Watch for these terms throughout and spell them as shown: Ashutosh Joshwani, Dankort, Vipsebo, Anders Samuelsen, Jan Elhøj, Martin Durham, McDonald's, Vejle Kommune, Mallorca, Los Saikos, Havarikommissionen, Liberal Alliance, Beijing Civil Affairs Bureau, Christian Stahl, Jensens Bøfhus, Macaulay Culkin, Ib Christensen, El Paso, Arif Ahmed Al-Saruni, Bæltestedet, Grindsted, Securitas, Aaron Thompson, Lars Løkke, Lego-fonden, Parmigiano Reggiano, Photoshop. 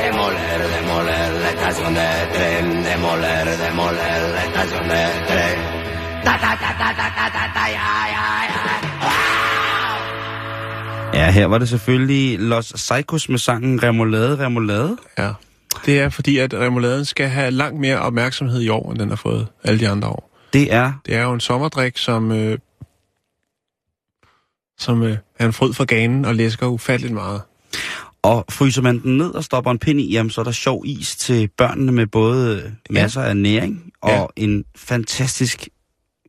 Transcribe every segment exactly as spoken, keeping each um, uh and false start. Demoler, demoler, la estación de tren. Demoler, demoler, la estación de tren. Da da da da da da da ja ja ja. Ja, her var det selvfølgelig Los Saikos med sangen Remoulade, Remoulade. Ja. Det er fordi, at remouladen skal have langt mere opmærksomhed i år, end den har fået alle de andre år. Det er? Det er jo en sommerdrik, som, øh, som øh, er en fryd for ganen og læsker ufatteligt meget. Og fryser man den ned og stopper en pind i, jamen, så er der sjov is til børnene med både masser af næring og ja. En fantastisk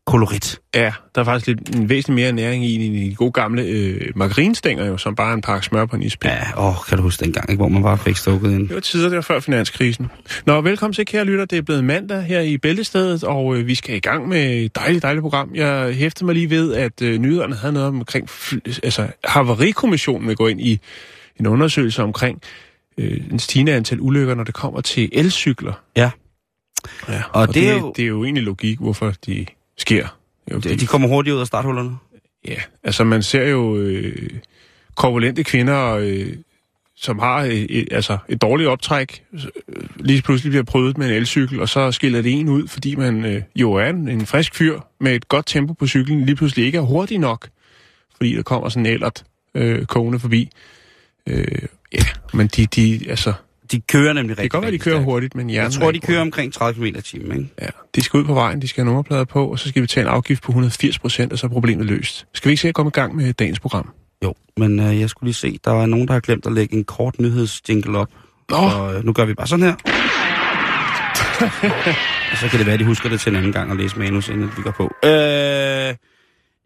kolorit. Ja, der er faktisk lidt en væsentlig mere næring i end i de gode gamle øh, margarinstænger, jo, som bare en pakke smør på en ispind. Ja, åh, kan du huske dengang, ikke, hvor man bare fik stukket ind? Det var tider, det var før finanskrisen. Nå, velkommen til, kære lytter. Det er blevet mandag her i Bæltestedet, og øh, vi skal i gang med et dejligt, dejligt program. Jeg hæftede mig lige ved, at øh, nyhederne havde noget omkring... Fl- altså, Havarikommissionen vil gå ind i en undersøgelse omkring øh, en stigende antal ulykker, når det kommer til elcykler. Ja. Ja, og, og det, det, er jo... det er jo egentlig logik, hvorfor de... sker. De, de kommer hurtigt ud af starthullerne? Ja, altså man ser jo øh, korpulente kvinder, øh, som har et, et, altså et dårligt optræk, øh, lige pludselig bliver prøvet med en elcykel, og så skiller det en ud, fordi man øh, jo er en, en frisk fyr med et godt tempo på cyklen, lige pludselig ikke er hurtig nok, fordi der kommer sådan en ellert øh, kogende forbi. Øh, ja, men de, de altså... De kører nemlig rigtig. Det kan godt være, de kører hurtigt, men jeg tror, de kører omkring tredive kilometer i timen, ikke? Ja, de skal ud på vejen, de skal have nummerplader på, og så skal vi tage en afgift på hundrede og firs procent, og så er problemet løst. Skal vi ikke se at komme i gang med dagens program? Jo, men øh, jeg skulle lige se, der er nogen, der har glemt at lægge en kort nyhedsjingle op. Nå! Og, øh, nu gør vi bare sådan her. Og så kan det være, at de husker det til en anden gang og læse manus, inden vi går på. Øh,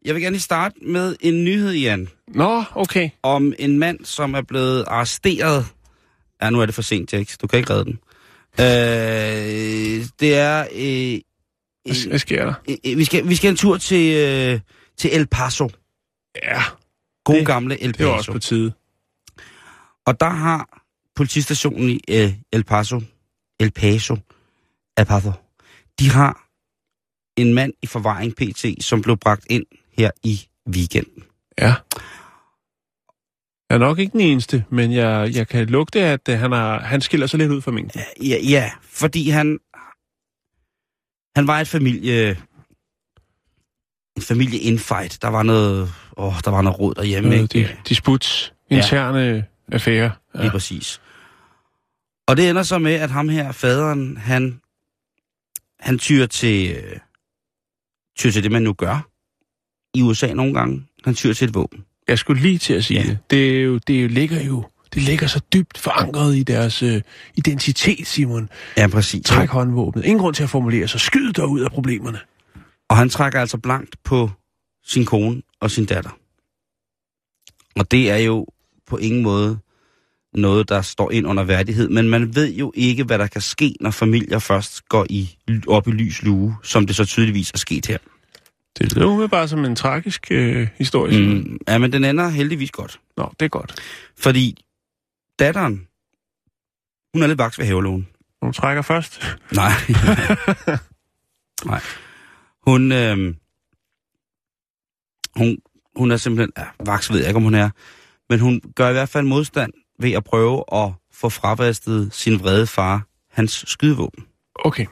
jeg vil gerne lige starte med en nyhed, Jan. Nå, okay. Om en mand, som er blevet arresteret. Ja, nu er det for sent, Jax. Du kan ikke redde den. Øh, det er... Øh, Hvad sker der? Øh, vi, skal, vi skal en tur til, øh, til El Paso. Ja. God gamle El Paso. Det er også på tide. Og der har politistationen i øh, El Paso, El Paso, El Paso, de har en mand i forvaring P T, som blev bragt ind her i weekenden. Ja. Jeg er nok ikke den eneste, men jeg, jeg kan lugte, at han, er, han skiller sig lidt ud fra mængden. Ja, ja, fordi han, han var et familie, en familieinfight. Der var noget, åh, der var noget rod derhjemme. Øh, de, disputs, interne ja. affære. Ja. Lige præcis. Og det ender så med, at ham her, faderen, han, han tyr til, tyr til det, man nu gør i U S A nogle gange. Han tyr til et våben. Jeg skulle lige til at sige ja. det. Det, er jo, det ligger jo det ligger så dybt forankret i deres øh, identitet, Simon. Ja, præcis. Træk håndvåbnet. Ingen grund til at formulere sig. Skyd dig ud af problemerne. Og han trækker altså blankt på sin kone og sin datter. Og det er jo på ingen måde noget, der står ind under værdighed. Men man ved jo ikke, hvad der kan ske, når familier først går i, op i lys lue, som det så tydeligvis er sket her. Det lyder jo bare som en tragisk øh, historie. Mm, ja, men den ender heldigvis godt. Nå, det er godt. Fordi datteren, hun er lidt vaks ved havelågen. Hun trækker først? Nej. Nej. Hun, øh, hun, hun er simpelthen, ja, vaks ved jeg ikke, om hun er, men hun gør i hvert fald modstand ved at prøve at få fravastet sin vrede far, hans skydevåben. Okay.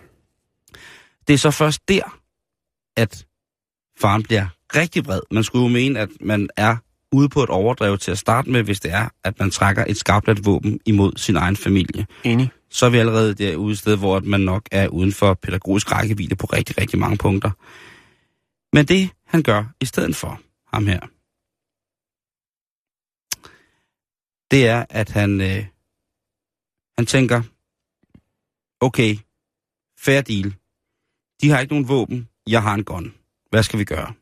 Det er så først der, at faren bliver rigtig vred. Man skulle jo mene, at man er ude på et overdrev til at starte med, hvis det er, at man trækker et skarpladt våben imod sin egen familie. Enig. Så er vi allerede derude et sted, hvor man nok er uden for pædagogisk rækkevidde på rigtig, rigtig mange punkter. Men det, han gør i stedet for ham her, det er, at han, øh, han tænker, okay, fair deal. De har ikke nogen våben, jeg har en gun. Hvad skal vi gøre?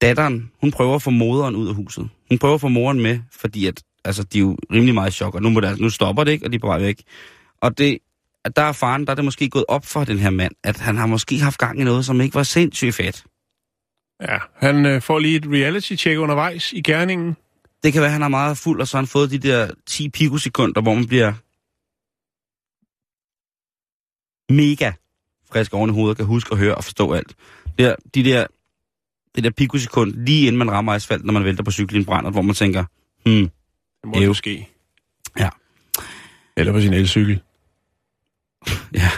Datteren, hun prøver at få moderen ud af huset. Hun prøver at få moren med, fordi at, altså, de er jo rimelig meget i chok, og nu, må det, nu stopper det ikke, og de er på vej væk. Og det at der er faren, der er det måske gået op for den her mand, at han har måske haft gang i noget, som ikke var sindssygt fedt. Ja, han øh, får lige et reality-check undervejs i gerningen. Det kan være, han er meget fuld, og så har han fået de der ti pikosekunder, hvor man bliver mega frisk oven i hovedet, kan huske og høre og forstå alt. Det der, de der, det der pikosekund, lige inden man rammer asfalt, når man vælter på cyklen brænder, hvor man tænker, hmm, det må jo ske. Ja. Eller på sin elcykel. Ja.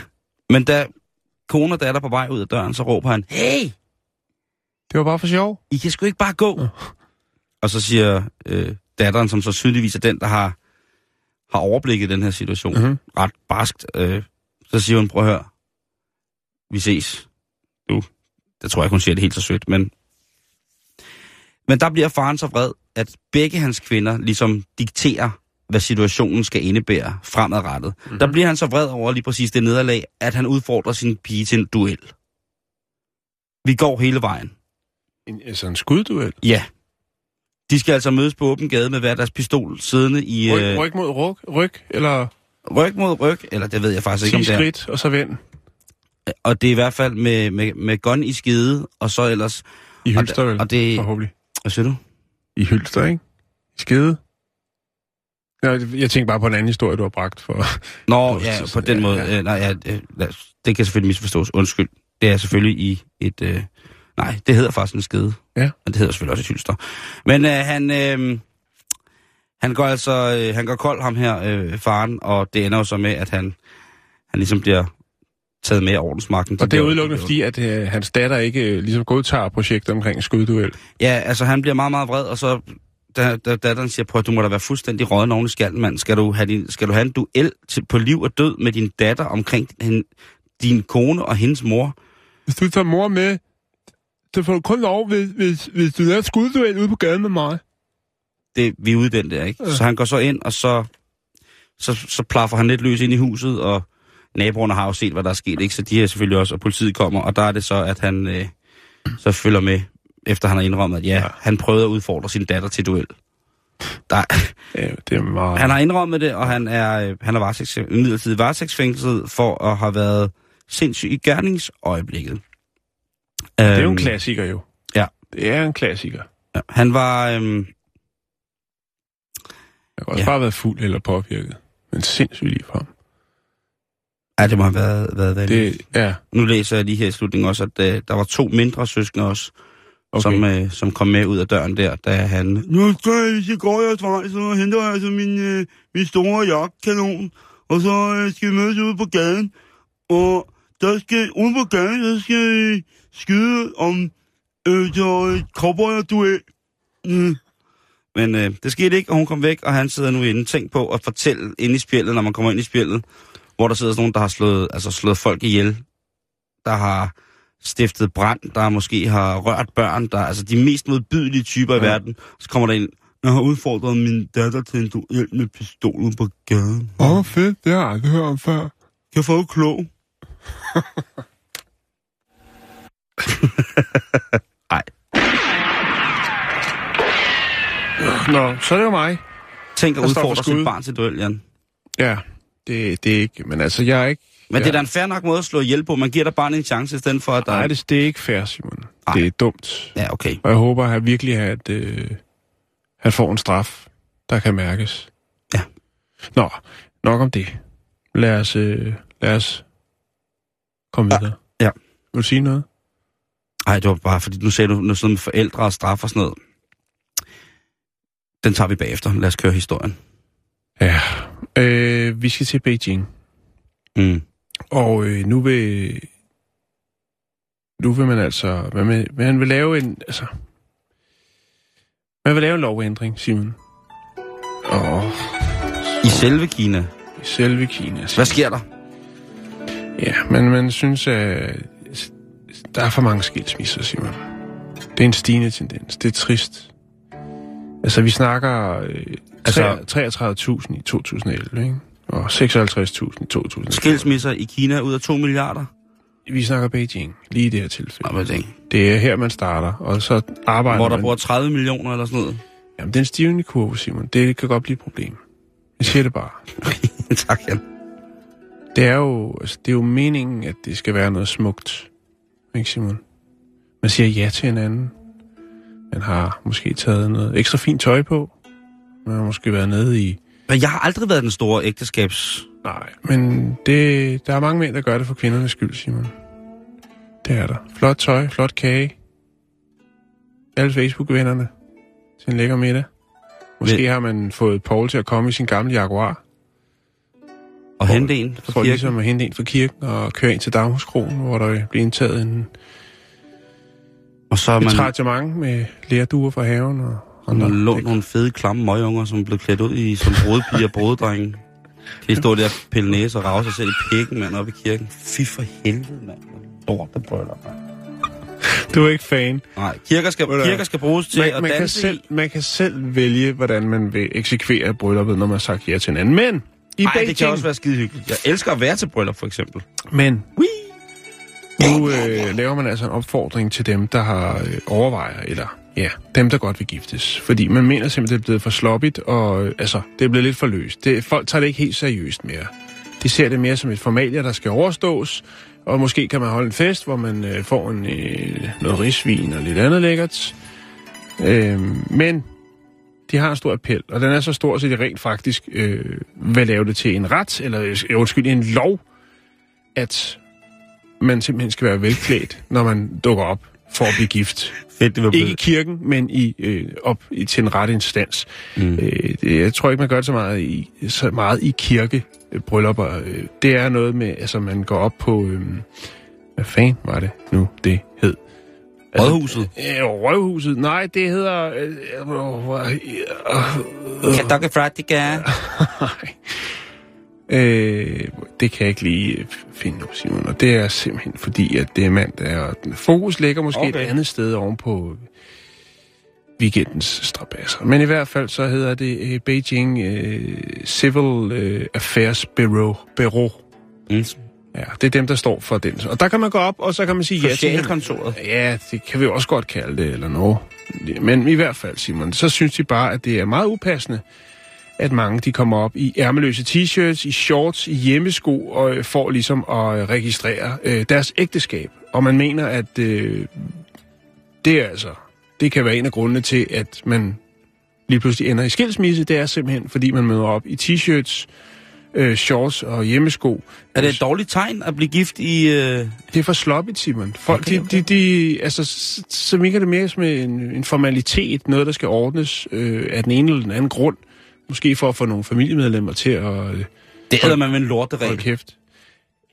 Men da koner der er der på vej ud af døren, så råber han, hey! Det var bare for sjov. I kan sgu ikke bare gå. Ja. Og så siger øh, datteren, som så tydeligvis er den, der har, har overblikket den her situation, mm-hmm. ret barskt, øh, så siger hun, prøv at høre, vi ses. Nu, der tror jeg, hun siger det helt så sødt, men... Men der bliver faren så vred, at begge hans kvinder ligesom dikterer, hvad situationen skal indebære fremadrettet. Mm-hmm. Der bliver han så vred over lige præcis det nederlag, at han udfordrer sin pige til en duel. Vi går hele vejen. En, altså en skudduel? Ja. De skal altså mødes på åben gade med hver deres pistol siddende i... Ryg, øh, ryg mod ryg, ryg, eller... Ryg mod ryg, eller det ved jeg faktisk ikke om det er. ti skridt, og så vend. Og det er i hvert fald med, med, med gun i skide, og så ellers... I hylster og, vel, og det, forhåbentlig. Hvad siger du? I hylster, ikke? I skide. Jeg tænkte bare på en anden historie, du har bragt for... Nå, ja, på den måde. Ja, ja. Nej, ja, det kan selvfølgelig misforstås. Undskyld. Det er selvfølgelig i et... Øh, nej, det hedder faktisk en skede. Ja. Og det hedder selvfølgelig også et hylster. Men øh, han... Øh, Han går altså, øh, han går kold ham her, øh, faren, og det ender jo så med, at han, han ligesom bliver taget med af ordensmagten. Og det er udelukkende, fordi at øh, hans datter ikke øh, ligesom godtager projektet omkring skudduel. Ja, altså han bliver meget, meget vred, og så da, da datteren siger, prøv at du må da være fuldstændig røget nogen i skallen, mand. Skal du have, din, skal du have en duel til, på liv og død med din datter omkring din, din kone og hendes mor? Hvis du tager mor med, så får du kun lov, hvis, hvis, hvis du lader skudduel ude på gaden med mig. Det, vi er ude den der, ikke? Øh. Så han går så ind, og så, så, så plaffer han lidt løs ind i huset, og naboerne har jo set, hvad der er sket, ikke? Så de her selvfølgelig også, og politiet kommer, og der er det så, at han øh, så følger med, efter han har indrømmet, at ja, ja, han prøvede at udfordre sin datter til duel. Der, ja, det er meget... Han har indrømmet det, og han er, han er varetægts, midlertidig varetægtsfængslet for at have været sindssyg i gerningsøjeblikket. Det er øhm, jo en klassiker, jo. Ja. Det er en klassiker. Ja. Han var... Øhm, Jeg har også ja. bare været fuld eller påvirket, men sindssygt lige for ham. Ja, det må have været, været vanligt. Det, ja. Nu læser jeg lige her i slutningen også, at uh, der var to mindre søskende også, okay. som, uh, som kom med ud af døren der, da han... Nu skal jeg, hvis jeg går jeres vej, så henter jeg altså min, uh, min store jagtkanon, og så uh, skal vi mødes ude på gaden, og der skal, ude på gaden, der skal I skyde om øh, cowboy-duel. Mm. Men øh, det skete ikke, og hun kom væk, og han sidder nu inde. Tænk på at fortælle inde i spjældet, når man kommer ind i spjældet, hvor der sidder sådan nogen, der har slået, altså slået folk ihjel, der har stiftet brand, der måske har rørt børn, der altså de mest modbydelige typer ja. i verden. Så kommer der ind, jeg har udfordret min datter til en duel med pistolen på gaden. Åh, oh, fedt, det har jeg aldrig hørt om før. Kan jeg få et klog? Ej. Nå, så er det jo mig. Tænk at udfordre sit barn til duel, Jan. Ja, det, det er ikke, men altså jeg er ikke... Men det er da en fair nok måde at slå ihjel på. Man giver da barnet en chance i stedet for at... Nej, der... det, det er ikke fair, Simon. Ej. Det er dumt. Ja, okay. Og jeg håber at virkelig, at øh, han får en straf, der kan mærkes. Ja. Nå, nok om det. Lad os, øh, lad os komme videre. Ja. Vil du sige noget? Nej, det var bare fordi, nu sagde du noget sådan med forældre og straf og sådan noget. Den tager vi bagefter. Lad os køre historien. Ja. Øh, vi skal til Beijing. Mm. Og øh, nu vil... Nu vil man altså... Man vil, man vil lave en... Altså... Man vil lave en lovændring, Simon. Og... I selve Kina. I selve Kina. Simon. Hvad sker der? Ja, men man synes, at... Der er for mange skilsmisser, Simon. Det er en stigende tendens. Det er trist. Altså, vi snakker øh, altså, treogtredive tusind i to tusind og elleve, ikke? Og seksoghalvtreds tusind i to tusind og elleve. Skilsmisser i Kina ud af to milliarder? Vi snakker Beijing, lige i det her tilfælde. Beijing. Det er her, man starter, og så arbejder Hvor der man... bruger tredive millioner eller sådan noget? Jamen, det er en stivende kurve, Simon. Det kan godt blive et problem. Jeg siger det bare. Tak, Jan. Det er jo, altså, det er jo meningen, at det skal være noget smukt. Ikke, Simon? Man siger ja til hinanden. Man har måske taget noget ekstra fint tøj på. Man har måske været nede i... Men jeg har aldrig været den store ægteskabs... Nej, men det, der er mange mænd, der gør det for kvindernes skyld, Simon. Det er der. Flot tøj, flot kage. Alle Facebook-vennerne til en lækker middag. Måske men... har man fået Paul til at komme i sin gamle Jaguar. Og hente en fra kirken. Ligesom at hente en fra kirken og køre ind til Damhuskronen, hvor der bliver indtaget en... Og så er man... trætement med lerduer fra haven og... Og der lå nogle fede, klamme møgunger, som blev klædt ud i som brodepiger og brodedrenge. De stod der og pille næse og rave sig selv i pikken, mand, oppe i kirken. Fy for helvede, mand. Stort, der brøller, mand. Du er ikke fan. Nej, kirker skal, kirker skal bruges til man, at man danse kan selv, man kan selv vælge, hvordan man vil eksekvere brylluppet, når man har sagt ja til en anden. Men i Beijing... det kan også være skide hyggeligt. Jeg elsker at være til bryllup, for eksempel. Men... Wee! Nu øh, laver man altså en opfordring til dem, der har øh, overvejer, eller ja, dem, der godt vil giftes. Fordi man mener simpelthen, det er blevet for sloppigt, og øh, altså, det er blevet lidt for løst. Det, folk tager det ikke helt seriøst mere. De ser det mere som et formalie, der skal overstås, og måske kan man holde en fest, hvor man øh, får en, øh, noget risvin og lidt andet lækkert. Øh, men de har en stor appel, og den er så stor, så de rent faktisk øh, vil lave det til en ret, eller øh, undskyld, en lov, at... man simpelthen skal være velklædt, når man dukker op for at blive gift. Fedt, det var ikke i kirken, men i, øh, op i, til en ret instans. Mm. Øh, det, jeg tror ikke, man gør det så meget i, så meget i kirkebrylluper. Øh, det er noget med, altså man går op på, øh, hvad fanden var det nu, det hed? Altså, Rødhuset? Øh, Rødhuset, nej, det hedder... Øh, øh, øh, Kadokke Fratika. Nej. Øh, det kan jeg ikke lige finde nu, Simon. Og det er simpelthen fordi, at det er mandag, og fokus ligger måske okay. et andet sted oven på weekendens strabasser. Men i hvert fald så hedder det Beijing Civil Affairs Bureau. Bureau. Mm. Ja, det er dem, der står for den. Og der kan man gå op, og så kan man sige ja til kontoret. Ja, det kan vi også godt kalde det, eller noget. Men i hvert fald, Simon, så synes de bare, at det er meget upassende, at mange de kommer op i ærmeløse t-shirts, i shorts, i hjemmesko, og får ligesom at registrere øh, deres ægteskab. Og man mener, at øh, det er altså, det kan være en af grundene til, at man lige pludselig ender i skilsmisse. Det er simpelthen, fordi man møder op i t-shirts, øh, shorts og hjemmesko. Er det et dårligt tegn at blive gift i... Øh... Det er for sloppigt, Simon. Folk, okay, okay. De, de, de, altså, så virker det mere som en, en formalitet, noget, der skal ordnes øh, af den ene eller den anden grund. Måske for at få nogle familiemedlemmer til at... Øh, det hedder man med en lorteregel. Kæft.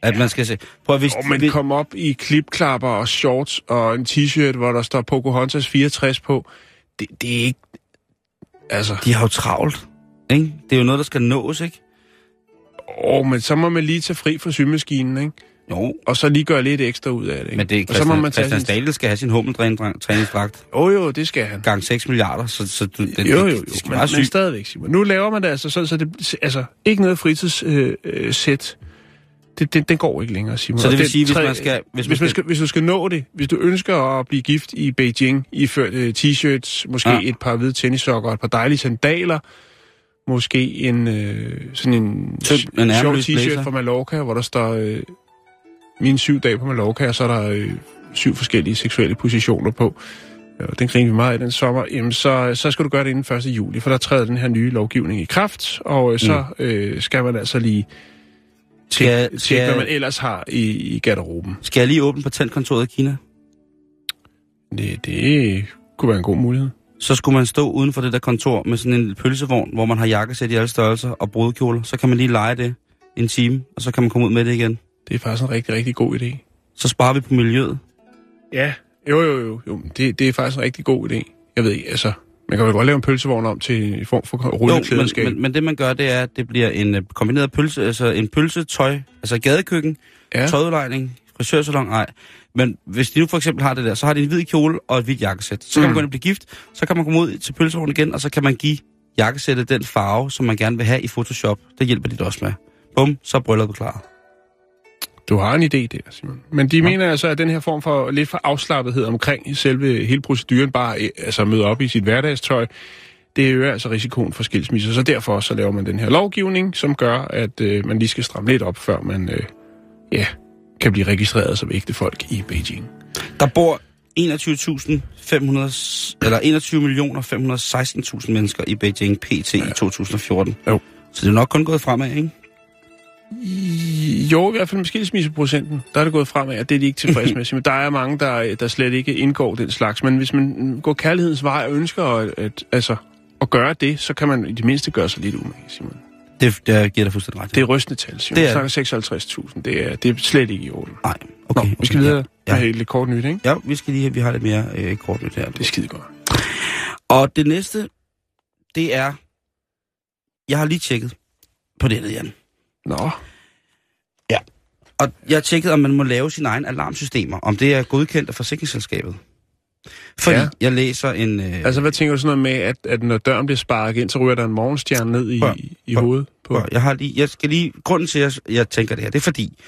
At ja. Man skal se... Prøv at hvis... Og man kommer op i klipklapper og shorts og en t-shirt, hvor der står Pocahontas fireogtres på. Det, det er ikke... Altså... De har jo travlt, ikke? Det er jo noget, der skal nås, ikke? Åh, men så må man lige tage fri fra symaskinen, ikke? Jo. Og så lige gøre lidt ekstra ud af det, ikke? Men det er Christian, og så må man tage Christian Stahl, sin... skal have sin hummeltræningsdragt. Åh oh, jo, det skal han. Gang seks milliarder, så, så du, den, jo, jo, jo. Det skal være syg. Men stadigvæk, Simon. Nu laver man det altså sådan, så det... Altså, ikke noget fritidssæt. Øh, sæt. Det, det, den går ikke længere, Simon. Så det vil sige, hvis man skal... Hvis, hvis, man skal... hvis du skal nå det, hvis du ønsker at blive gift i Beijing, iført øh, t-shirts, måske ja. et par hvide tennissokker og et par dejlige sandaler... Måske en øh, sådan en, en sjov t-shirt fra Mallorca, hvor der står øh, mine syv dage på Mallorca, og så er der øh, syv forskellige seksuelle positioner på. Ja, den griner vi meget i den sommer. Jamen, så, så skal du gøre det inden første juli, for der træder den her nye lovgivning i kraft, og øh, så øh, skal man altså lige tjekke, tjek, hvad man ellers har i, i garderoben. Skal jeg lige åbne patentkontoret i Kina? Det, det kunne være en god mulighed. Så skulle man stå uden for det der kontor med sådan en pølsevogn, hvor man har jakkesæt i alle størrelser og brudekjoler. Så kan man lige lege det en time, og så kan man komme ud med det igen. Det er faktisk en rigtig, rigtig god idé. Så sparer vi på miljøet. Ja, jo, jo, jo. jo. Det, det er faktisk en rigtig god idé. Jeg ved ikke, altså, man kan vel godt lave en pølsevogn om til en form for rullende klædeskab. Men, men, men det man gør, det er, at det bliver en kombineret pølse, altså en pølsetøj, altså gadekøkken, ja. tøjudlejning, frisørsalon, nej. Men hvis de nu for eksempel har det der, så har de en hvid kjole og et hvidt jakkesæt. Så kan mm. man gå ind og blive gift, så kan man komme ud til pølsevognen igen, og så kan man give jakkesættet den farve, som man gerne vil have i Photoshop. Det hjælper de også med. Bum, så er brylluppet klar. Du har en idé der, Simon. Men de ja. mener altså, at den her form for lidt for afslappethed omkring selve hele proceduren, bare altså møde op i sit hverdagstøj, det øger altså risikoen for skilsmisse. Så derfor så laver man den her lovgivning, som gør, at øh, man lige skal stramme lidt op, før man øh, ja, kan blive registreret som ægte folk i Beijing. Der bor enogtyve millioner femhundrede og seksten tusind mennesker i Beijing P T ja. I to tusind og fjorten. Jo. Så det er nok kun gået fremad, ikke? Jo, i hvert fald med skilsmisseprocenten, der er det gået fremad, og det er de ikke tilfredse med. Men der er mange, der, der slet ikke indgår den slags. Men hvis man går kærlighedens vej og ønsker at, at, altså, at gøre det, så kan man i det mindste gøre sig lidt umage, Simon. Det, det giver dig fuldstændig ret. Det er rystende tal, Simon. Det er seksoghalvtreds tusind. Det er, det er slet ikke i orden. Nej, okay. Nå, vi skal videre. Der er lidt kort nyt, ikke? Ja, vi skal lige have, vi har lidt mere øh, kort nyt her. Det er skide godt. Og det næste, det er... Jeg har lige tjekket på nettet, Jan. Nå. Ja. Og jeg har tjekket, om man må lave sine egne alarmsystemer. Om det er godkendt af forsikringsselskabet. Fordi ja. Jeg læser en... Øh... Altså, hvad tænker du sådan noget med, at, at når døren bliver sparket ind, så ryger der en morgenstjerne ned i, hør, i hør, hovedet? På. Hør, jeg har lige... Jeg skal lige... Grunden til, at jeg, jeg tænker det her, det er fordi,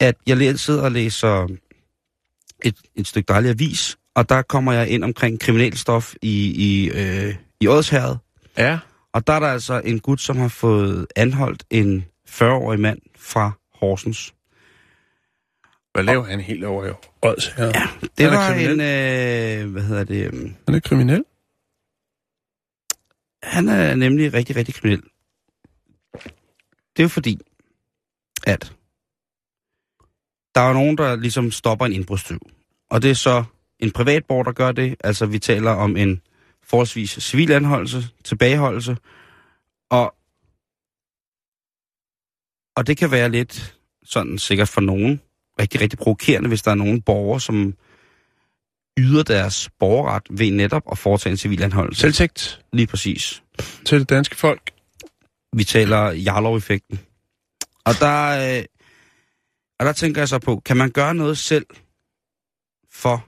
at jeg sidder og læser et, et stykke dejlig avis, og der kommer jeg ind omkring kriminalstof i, i, øh, i Odsherred. Ja. Og der er der altså en gut, som har fået anholdt en fyrre-årig mand fra Horsens. Hvad laver og, han helt over i Odsherred? Ja, det var en... Øh, hvad hedder det? Han er kriminel? Han er nemlig rigtig, rigtig kriminel. Det er jo fordi, at... Der er nogen, der ligesom stopper en indbrudstyv. Og det er så en privatborg, der gør det. Altså, vi taler om en forholdsvis civil anholdelse, tilbageholdelse. Og, og det kan være lidt, sådan sikkert for nogen, rigtig, rigtig provokerende, hvis der er nogen borgere, som yder deres borgerret ved netop at foretage en civil anholdelse. Selvtægt. Lige præcis. Til det danske folk. Vi taler Jarlov-effekten. Og der... Øh, Og der tænker jeg så på, kan man gøre noget selv for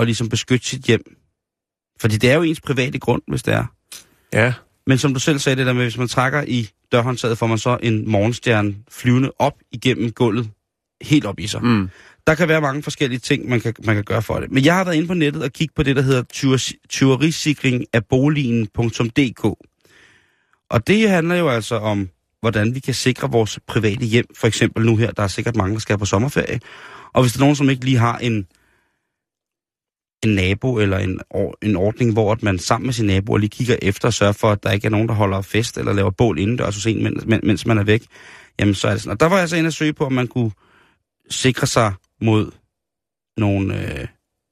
at ligesom beskytte sit hjem? Fordi det er jo ens private grund, hvis det er. Ja. Men som du selv sagde det der med, hvis man trækker i dørhåndtaget, får man så en morgenstjerne flyvende op igennem gulvet, helt op i sig. Mm. Der kan være mange forskellige ting, man kan, man kan gøre for det. Men jeg har været inde på nettet og kigget på det, der hedder tyverisikring af boligen punktum d k. Og det handler jo altså om, hvordan vi kan sikre vores private hjem. For eksempel nu her, der er sikkert mange, der skal på sommerferie. Og hvis der er nogen, som ikke lige har en, en nabo eller en, en ordning, hvor man sammen med sin naboer lige kigger efter og sørger for, at der ikke er nogen, der holder fest eller laver bål indendørs hos en, mens, mens man er væk, jamen så er det sådan. Og der var jeg så inde og søge på, om man kunne sikre sig mod nogle, øh,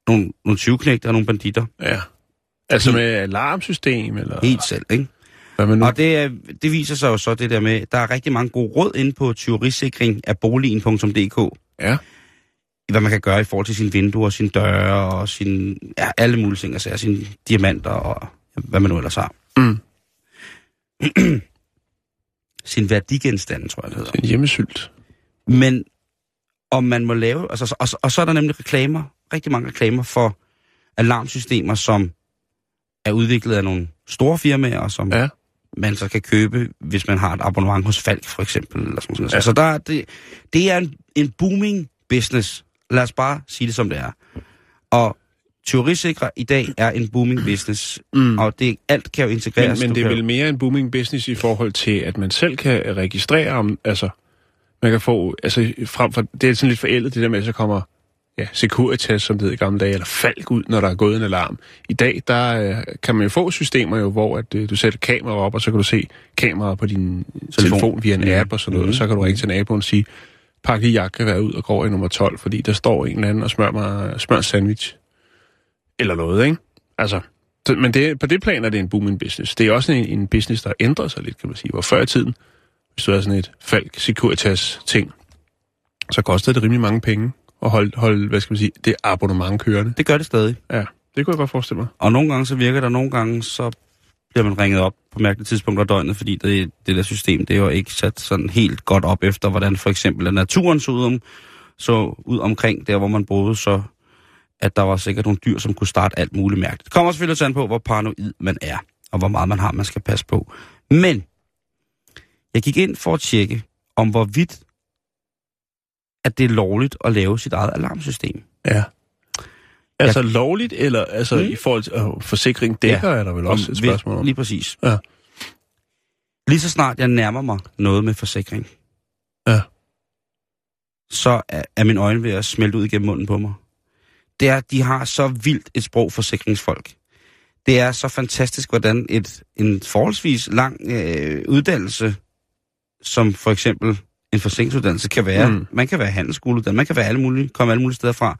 nogle, nogle tyveknægter og nogle banditter. Ja, altså med alarmsystem eller... Helt selv, ikke? Og det, det viser sig jo så det der med, der er rigtig mange gode råd inde på tyverisikring af boligen punktum d k. Ja. Hvad man kan gøre i forhold til sine vinduer, sine døre og sine, ja, alle mulige ting, altså sine diamanter og hvad man nu ellers har. Mm. Sin værdigenstande, tror jeg det hedder. Sin hjemmesylt. Men om man må lave, altså, og, og så er der nemlig reklamer, rigtig mange reklamer for alarmsystemer, som er udviklet af nogle store firmaer, som... Ja. Man så kan købe, hvis man har et abonnement hos Falk, for eksempel. Eller sådan noget. Ja. Så der, det, det er en, en booming business. Lad os bare sige det, som det er. Og tyverisikre i dag er en booming business. Mm. Og det, alt kan jo integreres. Men, men det er vel mere en booming business i forhold til, at man selv kan registrere om... Altså, man kan få... Altså, frem for, det er sådan lidt forældet, det der med, at så kommer... Ja, Securitas, som det hed i gamle dage, eller Falk ud, når der er gået en alarm. I dag, der øh, kan man jo få systemer, jo, hvor at, øh, du sætter kameraer op, og så kan du se kameraer på din telefon, telefon via en ja. App og sådan noget. Mm-hmm. Så kan du ringe til naboen og sige, pak lige jakkevær ud og gå i nummer tolv, fordi der står en eller anden og smør mig smør sandwich. Eller noget, ikke? Altså, så, men det, på det plan er det en booming business. Det er også en, en business, der ændrer sig lidt, kan man sige. Hvor før i tiden, hvis du havde sådan et Falk Securitas-ting, så kostede det rimelig mange penge. Og holde, hold, hvad skal man sige, det abonnement kørende. Det gør det stadig. Ja, det kunne jeg godt forestille mig. Og nogle gange så virker der, nogle gange så bliver man ringet op på mærkelige tidspunkter af døgnet, fordi det, det der system, det er jo ikke sat sådan helt godt op efter, hvordan for eksempel naturen så ud, om, så ud omkring der, hvor man boede, så at der var sikkert nogle dyr, som kunne starte alt muligt mærkeligt. Det kommer selvfølgelig an på, hvor paranoid man er, og hvor meget man har, man skal passe på. Men jeg gik ind for at tjekke, om hvorvidt at det er lovligt at lave sit eget alarmsystem. Ja. Altså jeg... lovligt, eller altså mm. i forhold til øh, forsikring dækker, ja, er der vel også om, et spørgsmål om? Lige præcis. Ja. Lige så snart jeg nærmer mig noget med forsikring, ja, så er, er mine øjne ved at smelte ud igennem munden på mig. Det er, de har så vildt et sprog, forsikringsfolk. Det er så fantastisk, hvordan et, en forholdsvis lang øh, uddannelse, som for eksempel en forsikringsuddannelse kan være, mm. man kan være handelsskoleuddannet, man kan være alle mulige, komme alle mulige steder fra,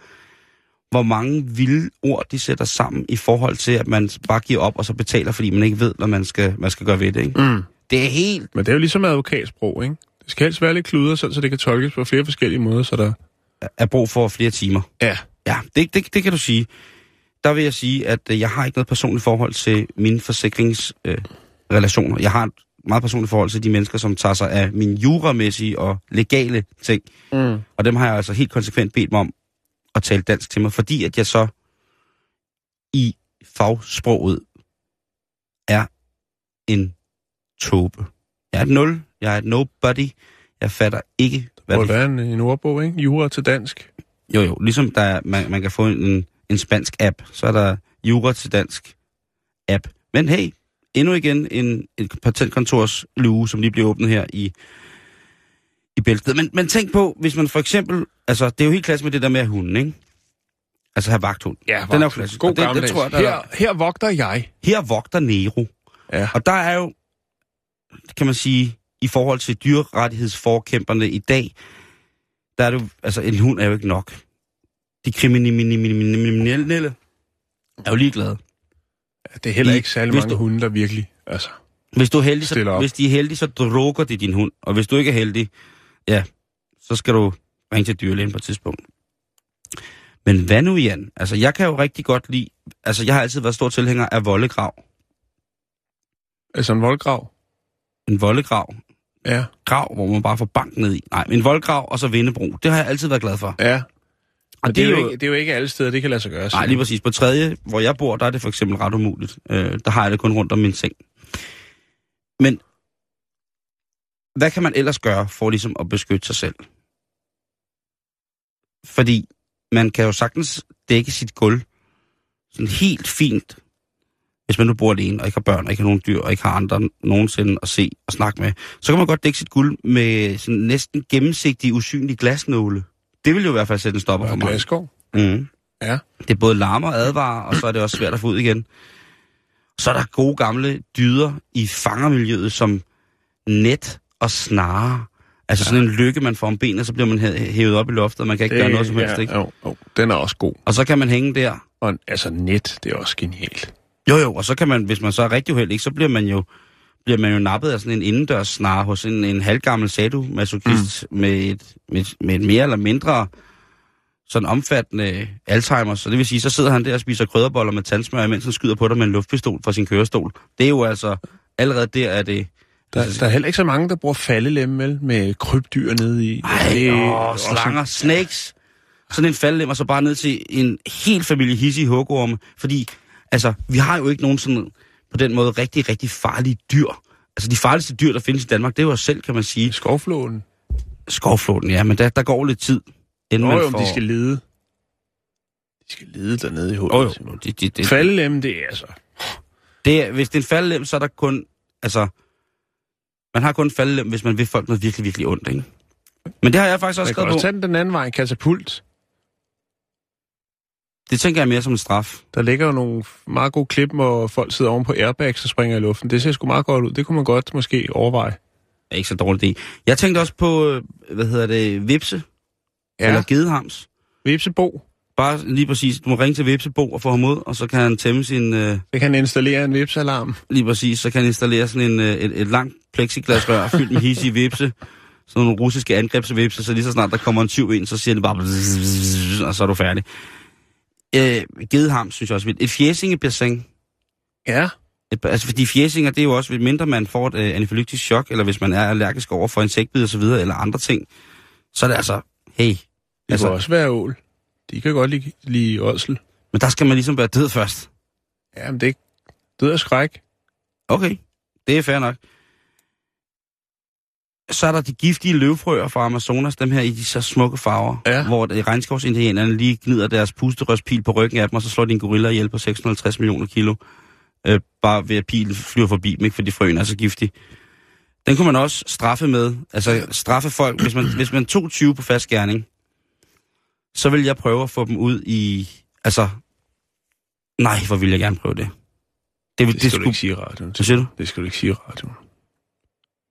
hvor mange vilde ord de sætter sammen i forhold til, at man bare giver op og så betaler, fordi man ikke ved, hvad man skal, man skal gøre ved det, ikke? Mm. Det er helt... Men det er jo ligesom advokatsprog, ikke? Det skal helst være lidt kluder, så det kan tolkes på flere forskellige måder, så der... er brug for flere timer. Ja. Ja, det, det, det kan du sige. Der vil jeg sige, at jeg har ikke noget personligt forhold til mine forsikringsrelationer. Øh, jeg har et meget personligt forhold til de mennesker, som tager sig af mine juramæssige og legale ting. Mm. Og dem har jeg altså helt konsekvent bedt mig om at tale dansk til mig, fordi at jeg så i fagsproget er en tåbe. Jeg er et nul, jeg er et nobody, jeg fatter ikke... Hvad det er en, en ordbog, ikke? Jura til dansk. Jo, jo. Ligesom der er, man, man kan få en, en spansk app, så er der jura til dansk app. Men hey, endnu igen en, en patentkontors luge, som lige bliver åbnet her i, i Bæltestedet. Men, men tænk på, hvis man for eksempel... Altså, det er jo helt klassisk med det der med hunden, ikke? Altså, have vagthund. Ja, vagthund. Den er jo klassisk. God gammeldags. Det, det, her, der... her vogter jeg. Her vogter Nero. Ja. Og der er jo, kan man sige... I forhold til dyrerettighedsforkæmperne i dag, der er det jo, altså en hund er jo ikke nok. De kriminelle er jo ligeglade. Ja, det er heller ikke særlig mange hunde, der virkelig altså, hvis du er heldig, så, hvis de er heldige, så drukker de din hund. Og hvis du ikke er heldig, ja, så skal du ringe til dyrlægen på et tidspunkt. Men hvad nu, Jan? Altså, jeg kan jo rigtig godt lide... Altså, jeg har altid været stor tilhænger af voldegrav. Altså en voldgrav? En voldegrav. Ja. Grav, hvor man bare får bank ned i. Nej, en voldgrav og så vindebro. Det har jeg altid været glad for. Ja. Og det, det, er jo, ikke, det er jo ikke alle steder, det kan lade sig gøre. Nej, lige præcis. På tredje, hvor jeg bor, der er det for eksempel ret umuligt. Øh, der har jeg det kun rundt om min seng. Men hvad kan man ellers gøre for ligesom at beskytte sig selv? Fordi man kan jo sagtens dække sit gulv sådan helt fint, hvis man nu bor alene, og ikke har børn, og ikke har nogen dyr, og ikke har andre nogensinde at se og snakke med, så kan man godt dække sit guld med sådan næsten gennemsigtige, usynlige glasnåle. Det vil jo i hvert fald sætte en stopper for mig. Glasskår? Mm. Ja. Det er både larmer og advarer, og så er det også svært at få ud igen. Så er der gode gamle dyder i fangermiljøet, som net og snare. Altså sådan en lykke, man får om benet, så bliver man hævet op i loftet, og man kan ikke det, gøre noget som helst, ja, ikke? Jo, jo, den er også god. Og så kan man hænge der. Og, altså net, det er også genialt. Jo, jo, og så kan man, hvis man så er rigtig uheldig, så bliver man jo bliver man jo nappet af sådan en indendørssnare hos en, en halvgammel sadomasochist mm. med, et, med, med et mere eller mindre sådan omfattende Alzheimer. Så det vil sige, så sidder han der og spiser krydderboller med tandsmør, mens han skyder på dig med en luftpistol fra sin kørestol. Det er jo altså, allerede der er det... Der, der er heller ikke så mange, der bruger faldelemme med, med krybdyr nede i... Ej, det, åh, slanger, også... snakes. Sådan en faldelem, og så bare ned til en hel familie hissige hugorme, fordi... Altså, vi har jo ikke nogen sådan, på den måde, rigtig, rigtig farlige dyr. Altså, de farligste dyr, der findes i Danmark, det er jo os selv, kan man sige. Skovflåten. Skovflåten, ja, men der, der går lidt tid, inden Nå, man jo, får... de skal lede. De skal lede dernede i hovedet. Oh, jo, det, det, det... Faldelem, det er altså... Det er, hvis det er en faldelem, så er der kun... Altså, man har kun en faldelem, hvis man vil folk noget virkelig, virkelig ondt, ikke? Men det har jeg faktisk også skrevet på. Man kan også tage den anden vej, en katapult. Det tænker jeg mere som en straf. Der ligger jo nogle meget gode klip, hvor folk sidder oven på airbags og springer i luften. Det ser sgu meget godt ud. Det kunne man godt måske overveje. Ja, ikke så dårligt det. Jeg tænkte også på, hvad hedder det, Vipse? Ja. Eller Gedehams. Vipsebo. Bare lige præcis. Du må ringe til Vipsebo og få ham ud, og så kan han tæmme sin... Øh... Så kan han installere en vipsalarm. Lige præcis. Så kan han installere sådan en, øh, et, et langt plexiglasrør fyldt med hissige vipse. Sådan nogle russiske angrebsvipse. Så lige så snart der kommer en tyv ind, så siger den bare... Og så er du færdig. Øh, Gedeham, synes jeg også vildt. Et fjæsingebassin. Ja. Et, altså, fordi fjæsinger, det er jo også, mindre man får et øh, anafylaktisk chok, eller hvis man er allergisk over for insektbid og så videre, eller andre ting, så er det altså, hey. Det altså, kan også være ål. De kan godt lide, lide ådsel. Men der skal man ligesom være død først. Ja, men det er ikke død af skræk. Okay, det er fair nok. så er der de giftige løvfrøer fra Amazonas, dem her i de så smukke farver, ja. Hvor regnskovsindianerne lige gnider deres pusterøstpil på ryggen af dem, og så slår de en gorilla ihjel på seks hundrede og halvtreds millioner kilo, øh, bare ved at pilen flyver forbi dem, ikke fordi frøen er så giftig. Den kunne man også straffe med, altså straffe folk, hvis man, hvis man tog tyve på fast gerning, så ville jeg prøve at få dem ud i, altså, nej, hvor ville jeg gerne prøve det. Det, det, det, det skal du ikke sige i radioen. Hvad siger du? Det skal du ikke sige i radioen.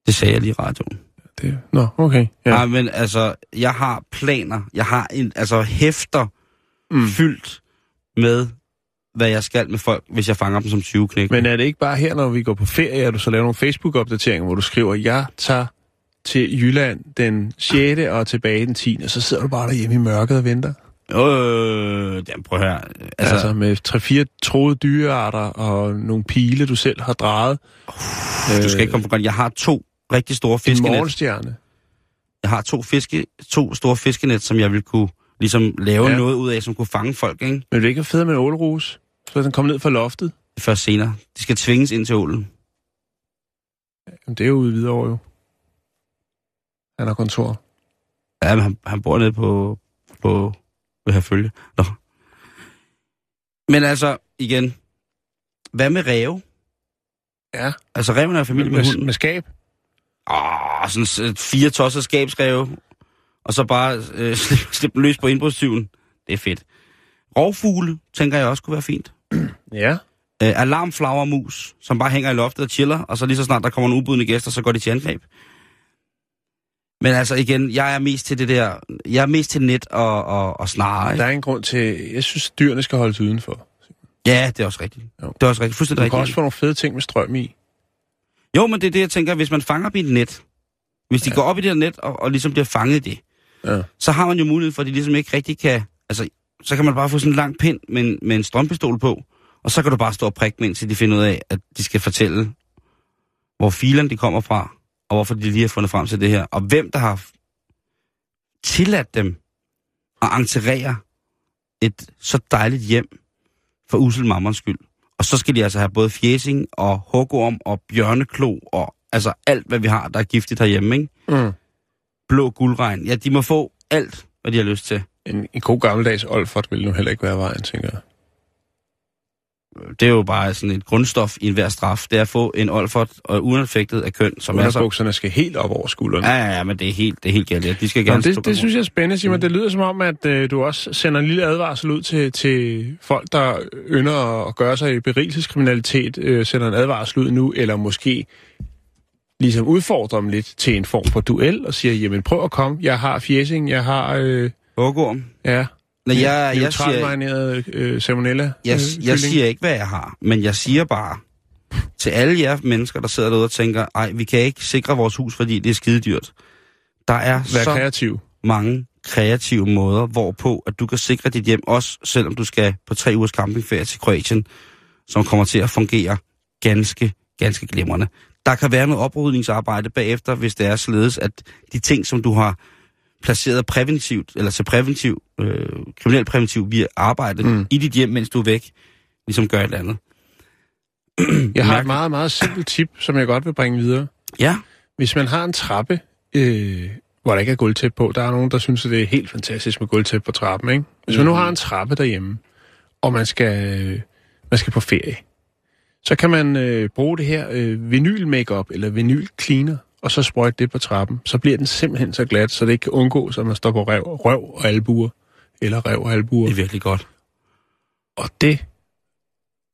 Det sagde jeg lige i radioen. Det, nå, okay. Ja. Nej, men altså, jeg har planer. Jeg har en, altså hæfter mm. fyldt med, hvad jeg skal med folk, hvis jeg fanger dem som tyve knæk. Men er det ikke bare her, når vi går på ferie, at du så laver nogle Facebook-opdateringer, hvor du skriver, jeg tager til Jylland den sjette og tilbage den tiende, og så sidder du bare derhjemme i mørket og venter? Øh, jamen prøv her. Altså, altså med tre fire troede dyrearter og nogle pile, du selv har drejet. Uh, du skal ikke komme for godt. Jeg har to rigtig store fiskenet. En morgenstjerne. Jeg har to, fiske, to store fiskenet, som jeg vil kunne ligesom lave ja. Noget ud af, som kunne fange folk, ikke? Men det er ikke fedt med en ålrus? Så er den kommet ned fra loftet? Først senere. De skal tvinges ind til ålen. Jamen det er jo ude videre jo. Han har kontor. Ja, men han, han bor nede på... på vil have følge. Nå. Men altså, igen, hvad med ræve? Ja. Altså, ræven er familie med, med hunden. Med skab? Åh, sådan et fire tosset skabsræve, og så bare øh, slippe den løs på indbrudstyven. Det er fedt. Rovfugle, tænker jeg også kunne være fint. Ja. Æ, alarmflagermus, som bare hænger i loftet og chiller, og så lige så snart der kommer en ubudne gæster, så går de til angreb. Men altså igen, jeg er mest til det der, jeg er mest til net og, og, og snare. Der er en grund til, jeg synes, dyrene skal holdes udenfor. Ja, det er også rigtigt. Jo. Det er også rigtigt, fuldstændig rigtigt. Du kan også få nogle fede ting med strøm i. Jo, men det er det, jeg tænker, hvis man fanger dem i et net, hvis de ja. Går op i det her net og, og ligesom bliver fanget i det, ja. Så har man jo mulighed for, at de ligesom ikke rigtig kan, altså, så kan man bare få sådan en lang pind med en, med en strømpistol på, og så kan du bare stå og prikke dem, indtil de finder ud af, at de skal fortælle, hvor filerne de kommer fra. Og hvorfor de lige har fundet frem til det her. Og hvem der har tilladt dem at entrere et så dejligt hjem for usel mammons skyld. Og så skal de altså have både fjæsing og hugorm og bjørneklo og altså alt, hvad vi har, der er giftigt herhjemme, ikke? Mm. Blå guldregn. Ja, de må få alt, hvad de har lyst til. En, en god gammeldags olfert ville nu heller ikke være vejen, tænker jeg. Det er jo bare sådan et grundstof i enhver straf. Det er at få en olfert og uanfægtet af køn, som er så... Bukserne skal helt op over skuldrene. Ja, ja, ja, men det er helt, det er helt galt. De skal gerne... Nå, det det synes jeg er spændende, Simon. Det lyder som om, at øh, du også sender en lille advarsel ud til, til folk, der ynder at gøre sig i berigelseskriminalitet, øh, sender en advarsel ud nu, eller måske ligesom udfordrer dem lidt til en form for duel, og siger, jamen prøv at komme, jeg har fjæsing, jeg har... Øh... Bogorm. Ja. Nå, jeg, jeg, siger, øh, salmonella, jeg, jeg siger ikke, hvad jeg har, men jeg siger bare til alle jer mennesker, der sidder derude og tænker, ej, vi kan ikke sikre vores hus, fordi det er skidedyrt. Der er Vær så kreativ. mange kreative måder, hvorpå at du kan sikre dit hjem, også selvom du skal på tre ugers campingferie til Kroatien, som kommer til at fungere ganske, ganske glimrende. Der kan være noget oprydningsarbejde bagefter, hvis det er således, at de ting, som du har... placeret præventivt, eller så præventiv, øh, kriminelt præventivt via arbejde mm. i dit hjem, mens du er væk, ligesom gør et eller andet. Jeg har et meget, meget simpelt tip, som jeg godt vil bringe videre. Ja. Hvis man har en trappe, øh, hvor der ikke er gulvtæppe på, der er nogen, der synes, at det er helt fantastisk med gulvtæppe på trappen, ikke? Hvis man nu har en trappe derhjemme, og man skal, øh, man skal på ferie, så kan man øh, bruge det her øh, vinyl-makeup, eller vinyl-cleaner, og så sprøjte det på trappen, så bliver den simpelthen så glat, så det ikke kan undgås, at man står på røv, røv og albuer. Eller røv og albuer. Det er virkelig godt. Og det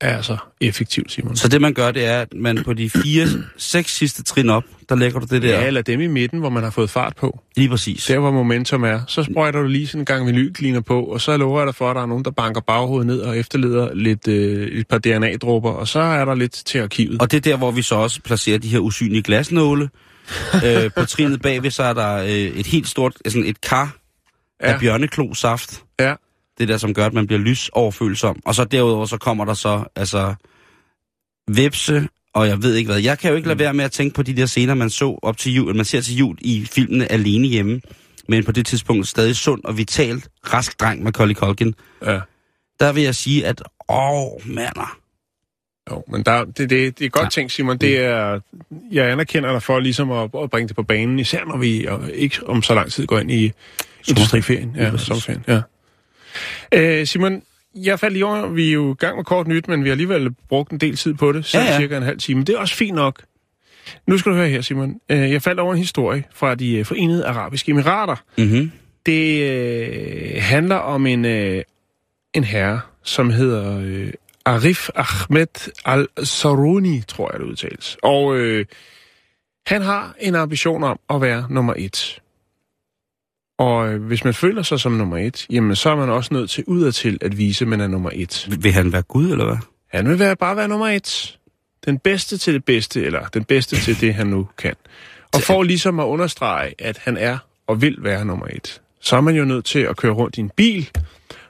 er altså effektivt, Simon. Så det, man gør, det er, at man på de fire, seks sidste trin op, der lægger du det der... Ja, eller dem i midten, hvor man har fået fart på. Lige præcis. Der, hvor momentum er. Så sprøjter du lige sådan en gang vinylcleaner på, og så lover jeg dig for, at der er nogen, der banker baghovedet ned og efterleder lidt, øh, et par D N A-dråber, og så er der lidt til arkivet. Og det er der, hvor vi så også placerer de her usynlige glasnåle. øh, på trinet bagved, så er der øh, et helt stort, sådan et kar ja. Af bjørneklosaft. Ja. Det der, som gør, at man bliver lysoverfølsom. Og så derudover, så kommer der så, altså, vepse, og jeg ved ikke hvad. Jeg kan jo ikke lade være med at tænke på de der scener, man så op til jul, man ser til jul i filmene Alene Hjemme, men på det tidspunkt stadig sund og vitalt, rask dreng med Macaulay Culkin. Ja. Der vil jeg sige, at, åh, mander, Jo, men der, det, det, det er godt ja. Tænkt, Simon. Det er, jeg anerkender dig for ligesom at, at bringe det på banen, især når vi ikke om så lang tid går ind i industriferien. Ja, sommerferien, ja. Øh, Simon, jeg faldt lige over, vi er jo i gang med kort nyt, men vi har alligevel brugt en del tid på det, så ja, ja. cirka en halv time. Det er også fint nok. Nu skal du høre her, Simon. Øh, jeg faldt over en historie fra de Forenede Arabiske Emirater. Mm-hmm. Det øh, handler om en, øh, en herre, som hedder... Øh, Arif Ahmed Al-Saruni, tror jeg, det udtales. Og øh, han har en ambition om at være nummer et. Og øh, hvis man føler sig som nummer et, jamen så er man også nødt til udadtil at vise, at man er nummer et. Vil han være Gud, eller hvad? Han vil være, bare være nummer et. Den bedste til det bedste, eller den bedste til det, han nu kan. Og for ligesom at understrege, at han er og vil være nummer et, så er man jo nødt til at køre rundt i en bil,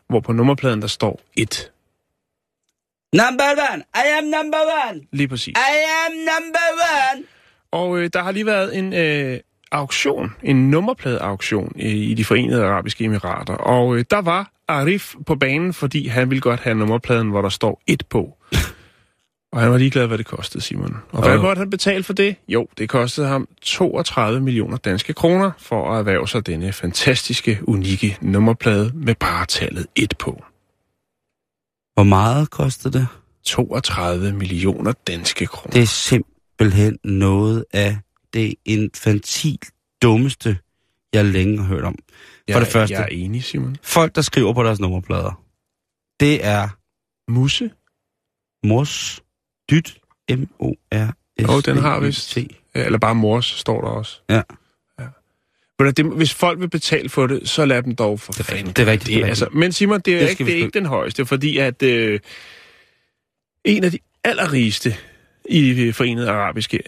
hvor på nummerpladen der står et. Number one. I am number one. Lige præcis. I am number one. Og øh, der har lige været en øh, auktion, en nummerpladeauktion øh, i de Forenede Arabiske Emirater. Og øh, der var Arif på banen, fordi han ville godt have nummerpladen, hvor der står et på. Og han var ligeglad, hvad det kostede, Simon. Og hvad godt han betalte for det? Jo, det kostede ham toogtredive millioner danske kroner for at erhverve sig denne fantastiske, unikke nummerplade med bare tallet et på. Hvor meget kostede det? toogtredive millioner danske kroner. Det er simpelthen noget af det infantil dummeste, jeg længe har hørt om. For jeg, det første, jeg er enig, Simon. Folk, der skriver på deres nummerplader, det er... Musse? Mors. Dyt. M O R S. Åh, den har vist. Eller bare mors, står der også. Ja. Hvis folk vil betale for det, så lad dem dog for fanden. Det, det er rigtigt. Det er, altså, men Simon, det er, det ikke, det er ikke den højeste, fordi at øh, en af de allerrigeste i de Forenede Arabiske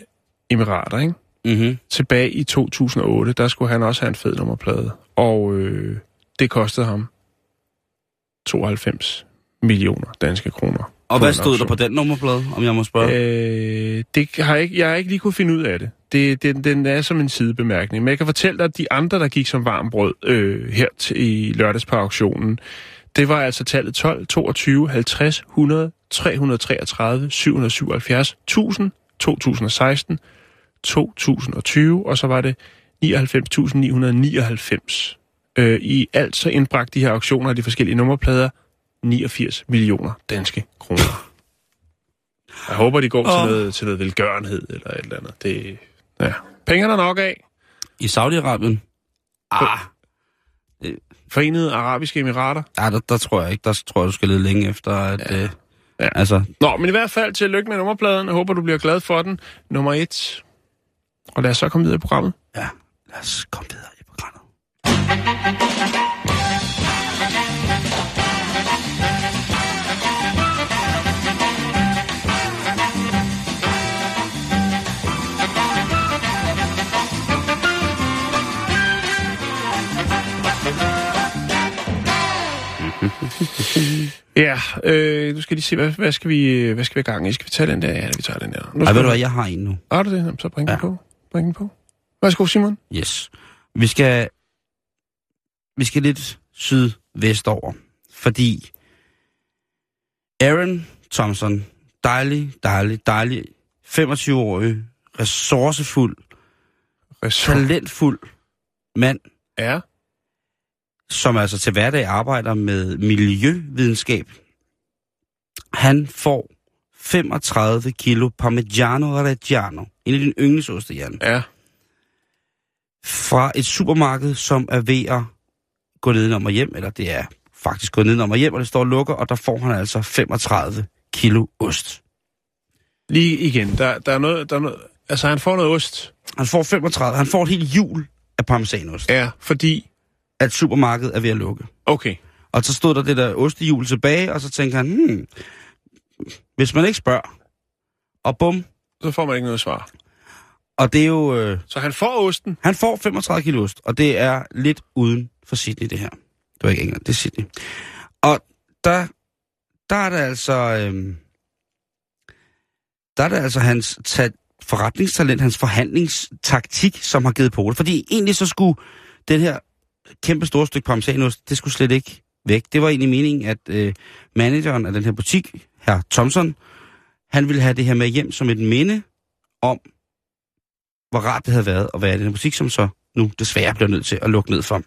Emirater, ikke? Mm-hmm. Tilbage i to tusind og otte, der skulle han også have en fed nummerplade, og øh, det kostede ham tooghalvfems millioner danske kroner. Og hvad stod der på den nummerplade, om jeg må spørge? Øh, det har jeg, ikke, jeg har ikke lige kunne finde ud af det. Det, den, den er som en sidebemærkning. Men jeg kan fortælle dig, at de andre, der gik som varm brød øh, her i lørdags på auktionen, det var altså tallet tolv, toogtyve, halvtreds, hundrede, tre hundrede treogtredive, syv hundrede syvoghalvfjerds, tusind, to tusind og seksten, to tusind og tyve, og så var det nioghalvfems tusind ni hundrede nioghalvfems. Øh, I alt så indbragte de her auktioner af de forskellige nummerplader niogfirs millioner danske kroner. Jeg håber, de går oh. til, noget, til noget velgørenhed eller et eller andet. Det, ja. Penge er der nok af. I Saudi-Arabien? Ah. Forenede Arabiske Emirater? Ja, der, der tror jeg ikke. Der tror jeg, du skal lede længe efter. At, ja. Øh, ja. Altså. Nå, men i hvert fald til lykke med nummerpladen. Jeg håber, du bliver glad for den. Nummer et. Og lad os så komme videre i programmet. Ja, lad os komme videre i programmet. Ja, øh, du skal lige se, hvad, hvad skal vi hvad skal vi i gang i? Skal vi tage den der? Ja, vi tager den der. Ej, ved du hvad, jeg har en nu. Har du det? Så bring ja. den på. Bring den på. Værsgo, Simon. Yes. Vi skal, vi skal lidt sydvestover, fordi Aaron Thompson, dejlig, dejlig, dejlig, femogtyve-årig, ressourcefuld, Ressour- talentfuld mand. Ja. Som altså til hverdag arbejder med miljøvidenskab, han får femogtredive kilo Parmigiano Reggiano, en af dine yndlingsoster, Jan. Ja. Fra et supermarked, som er ved at gå nedenom og hjem, eller det er faktisk gået nedenom og hjem, og det står og lukker, og der får han altså femogtredive kilo ost. Lige igen, der, der er noget, der er noget, altså han får noget ost. Han får femogtredive, han får et helt hjul af parmesanost. Ja, fordi... at supermarkedet er ved at lukke. Okay. Og så stod der det der ostehjul tilbage, og så tænkte han, hmm, hvis man ikke spørger, og bum. Så får man ikke noget svar. Og det er jo... Øh, så han får osten? Han får femogtredive kilo ost, og det er lidt uden for Sydney, det her. Det var ikke England, det er Sydney. Og der, der er det altså... Øh, der er det altså hans ta- forretningstalent, hans forhandlingstaktik, som har givet på det. Fordi egentlig så skulle den her... kæmpe store stykke parmesanost, det skulle slet ikke væk. Det var egentlig meningen, at øh, manageren af den her butik, herr Thompson, Han ville have det her med hjem som et minde om, hvor rart det havde været at være i den musik, som så nu desværre bliver nødt til at lukke ned for.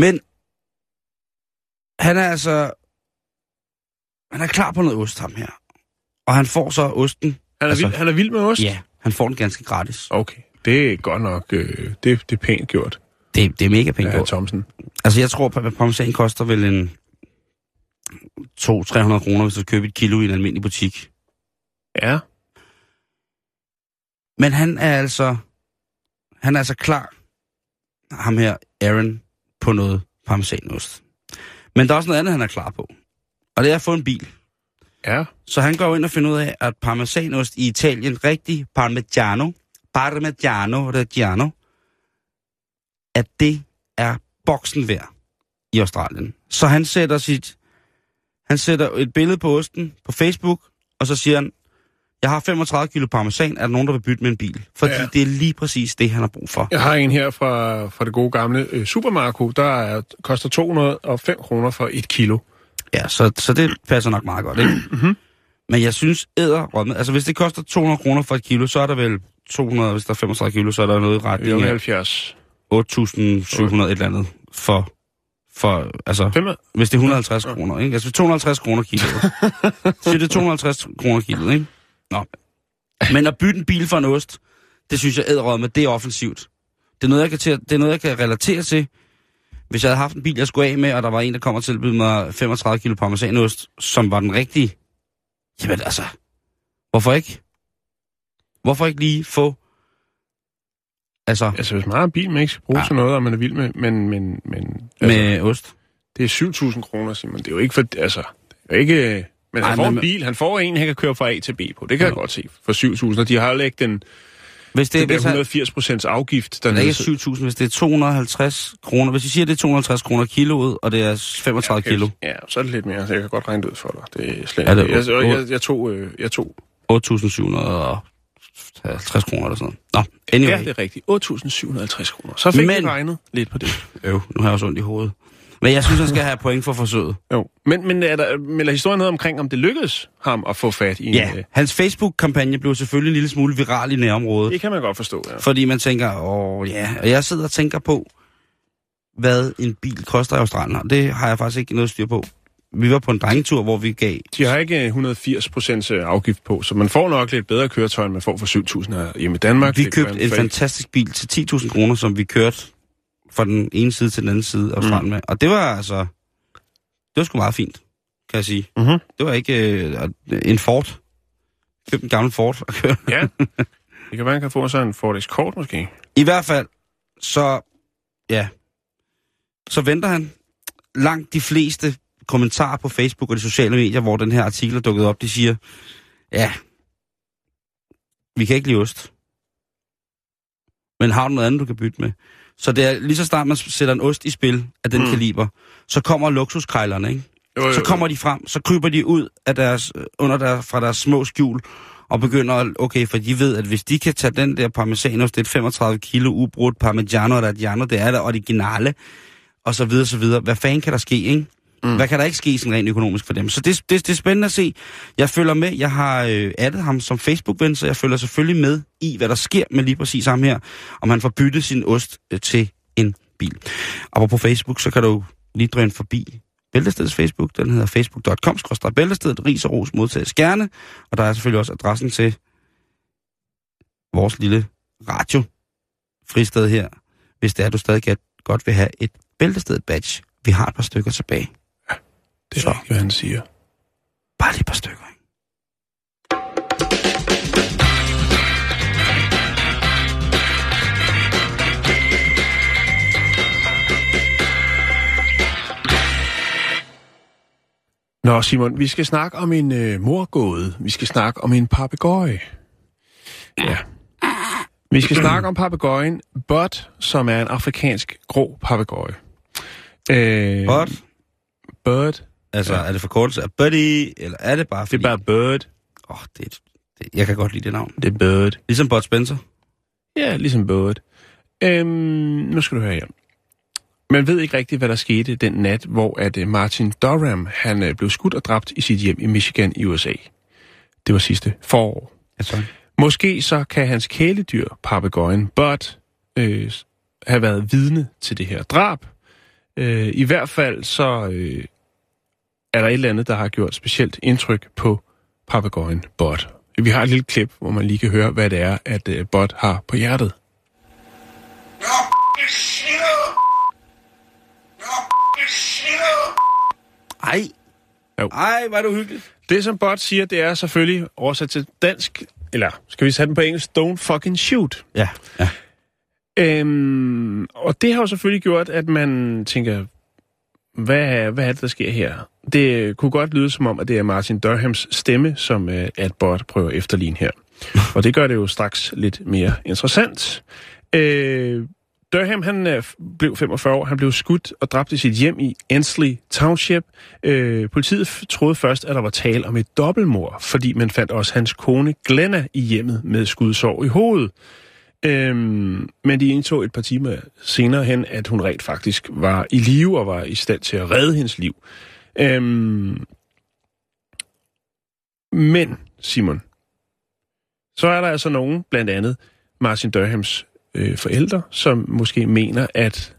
Men han er altså, han er klar på noget ost, ham her. Og han får så osten. Han er, altså, vild, han er vild med ost? Ja, han får den ganske gratis. Okay, det er godt nok, øh, det, det er pænt gjort. Det, det er mega pænt ja, gjort. Thomsen. Altså jeg tror, at parmesan koster vel en to til tre hundrede kroner, hvis du køber et kilo i en almindelig butik. Ja. Men han er altså, han er altså klar, ham her, Aaron, på noget parmesanost. Men der er også noget andet, han er klar på. Og det er at få en bil. Ja. Så han går ind og finder ud af, at parmesanost i Italien, rigtig parmigiano, parmigiano reggiano, at det er boksen værd i Australien. Så han sætter sit, han sætter et billede på osten på Facebook, og så siger han, jeg har femogtredive kilo parmesan, er der nogen, der vil bytte med en bil? Fordi ja. Det er lige præcis det, han har brug for. Jeg har en her fra, fra det gode gamle øh, Supermarko, der er, koster to hundrede og fem kroner for et kilo. Ja, så, så det passer nok meget godt, ikke? Mm-hmm. Men jeg synes, æderrømme, altså hvis det koster to hundrede kroner for et kilo, så er der vel to hundrede, hvis der er femogtredive kilo, så er der noget i retning af otte tusind syv hundrede et eller andet for... For, altså, Femmer. Hvis det er et hundrede og halvtreds kroner, ikke? Altså, to hundrede og halvtreds kroner kilo. Så det er to hundrede og halvtreds kroner kilo, ikke? Nå. Men at bytte en bil for en ost, det synes jeg æderød med, det er offensivt. Det er noget, jeg kan, til, det er noget, jeg kan relatere til. Hvis jeg havde haft en bil, jeg skulle af med, og der var en, der kom og tilbød mig femogtredive kilo parmesanost, som var den rigtige. Jamen altså, hvorfor ikke? Hvorfor ikke lige få... Altså, altså, hvis man har en bil, man ikke skal bruge ja. Til noget, og man er vild med... Men, men, men, altså, med ost? Det er syv tusind kroner, Simon. Det er jo ikke for... Altså, det er ikke... Men han Ej, får men, en bil, han får en, han kan køre fra A til B på. Det kan ja. Jeg godt se. For syv tusind, og de har jo ikke den... Hvis det, det er et hundrede og firs procent afgift, der er ikke syv tusind, hvis det er to hundrede og halvtreds kroner. Hvis vi siger, det er to hundrede og halvtreds kroner kiloet, og det er femogtredive ja, kilo. Ja, så er det lidt mere. Jeg kan godt regne det ud for dig. Det er slet er det jeg, jeg, jeg, jeg tog... Jeg tog... otte tusind syv hundrede og halvtreds kroner eller sådan noget. Nå, anyway. Ja, det er rigtigt. otte tusind syv hundrede og halvtreds kroner. Så fik men... vi regnet lidt på det. Jo, nu har jeg også ondt i hovedet. Men jeg synes, han skal have point for forsøget. Jo, men, men er der melder historien noget omkring, om det lykkedes ham at få fat i en... Ja, hans Facebook-kampagne blev selvfølgelig en lille smule viral i nærområdet. Det kan man godt forstå, ja. Fordi man tænker, åh ja, og jeg sidder og tænker på, hvad en bil koster i Australien, og det har jeg faktisk ikke noget styr på. Vi var på en drengetur, hvor vi gav... De har ikke et hundrede og firs procent afgift på, så man får nok lidt bedre køretøj, end man får for syv tusind hjemme i Danmark. Vi købte en fantastisk bil til ti tusind kroner, som vi kørte fra den ene side til den anden side af Australien mm. med. Og det var altså... Det var sgu meget fint, kan jeg sige. Mm-hmm. Det var ikke øh, en Ford. Købte en gammel Ford og kørte. Ja, det kan man kan få sådan en Ford Escort måske. I hvert fald, så... Ja. Så venter han. Langt de fleste... kommentarer på Facebook og de sociale medier, hvor den her artikel er dukket op, de siger, ja, vi kan ikke lide ost. Men har du noget andet, du kan bytte med? Så det er lige så snart, man sætter en ost i spil af den mm. kaliber, så kommer luksuskrejlerne, ikke? Jo, jo, så kommer de frem, så kryber de ud af deres, under der, fra deres små skjul, og begynder at, okay, for de ved, at hvis de kan tage den der parmesanost, det er femogtredive kilo ubrudt parmigiano, der er de andre, det er det originale, og så videre, så videre. Hvad fanden kan der ske, ikke? Mm. Hvad kan der ikke ske sådan rent økonomisk for dem? Så det, det, det er spændende at se. Jeg følger med. Jeg har øh, addet ham som Facebook-ven, så jeg følger selvfølgelig med i, hvad der sker med lige præcis ham her, om han får byttet sin ost øh, til en bil. Og på Facebook, så kan du lige drøne forbi Bæltestedets Facebook. Den hedder facebook punktum com skråstreg bæltestedet. Ris og ros modtages gerne. Og der er selvfølgelig også adressen til vores lille radiofristed her, hvis det er, du stadig godt vil have et Bæltestedet-badge. Vi har et par stykker tilbage. Det er ikke, hvad han siger. Bare lige et par stykker, ikke? Nå, Simon, vi skal snakke om en øh, morgåde. Vi skal snakke om en papegøje. Ja. Vi skal snakke om papegøjen Bot, som er en afrikansk grå papegøje. Øh, Bot? Bot? Altså, ja. Er det forkortelse af Buddy, eller er det bare... Fordi... Det er bare Bird. Åh, oh, det, det jeg kan godt lide det navn. Det er Bird. Ligesom Bud Spencer? Ja, ligesom Bird. Øhm, nu skal du høre her. Man ved ikke rigtigt, hvad der skete den nat, hvor at Martin Durham han blev skudt og dræbt i sit hjem i Michigan i U S A. Det var sidste forår. Altså. Måske så kan hans kæledyr, papegøjen Bud, øh, have været vidne til det her drab. Øh, I hvert fald så øh, er der et eller andet, der har gjort specielt indtryk på papegøjen Bud. Vi har et lille klip, hvor man lige kan høre, hvad det er, at øh, Bud har på hjertet. Ej. Jo. Ej, var det hyggeligt. Det, som Bud siger, det er selvfølgelig oversat til dansk, eller skal vi sætte den på engelsk, don't fucking shoot. Ja. Ja. Øhm, og det har jo selvfølgelig gjort, at man tænker, hvad, hvad er det, der sker her? Det kunne godt lyde som om, at det er Martin Durhams stemme, som øh, at Bud prøver at efterligne her. Og det gør det jo straks lidt mere interessant. Øh, Durham, han øh, blev femogfyrre år, han blev skudt og dræbt i sit hjem i Ensley Township. Øh, politiet f- troede først, at der var tale om et dobbeltmord, fordi man fandt også hans kone Glenna i hjemmet med skudsår i hovedet. Øh, men de indså et par timer senere hen, at hun rent faktisk var i live og var i stand til at redde hendes liv. Øh, men, Simon, så er der altså nogen, blandt andet Martin Durhams Øh, forældre, som måske mener, at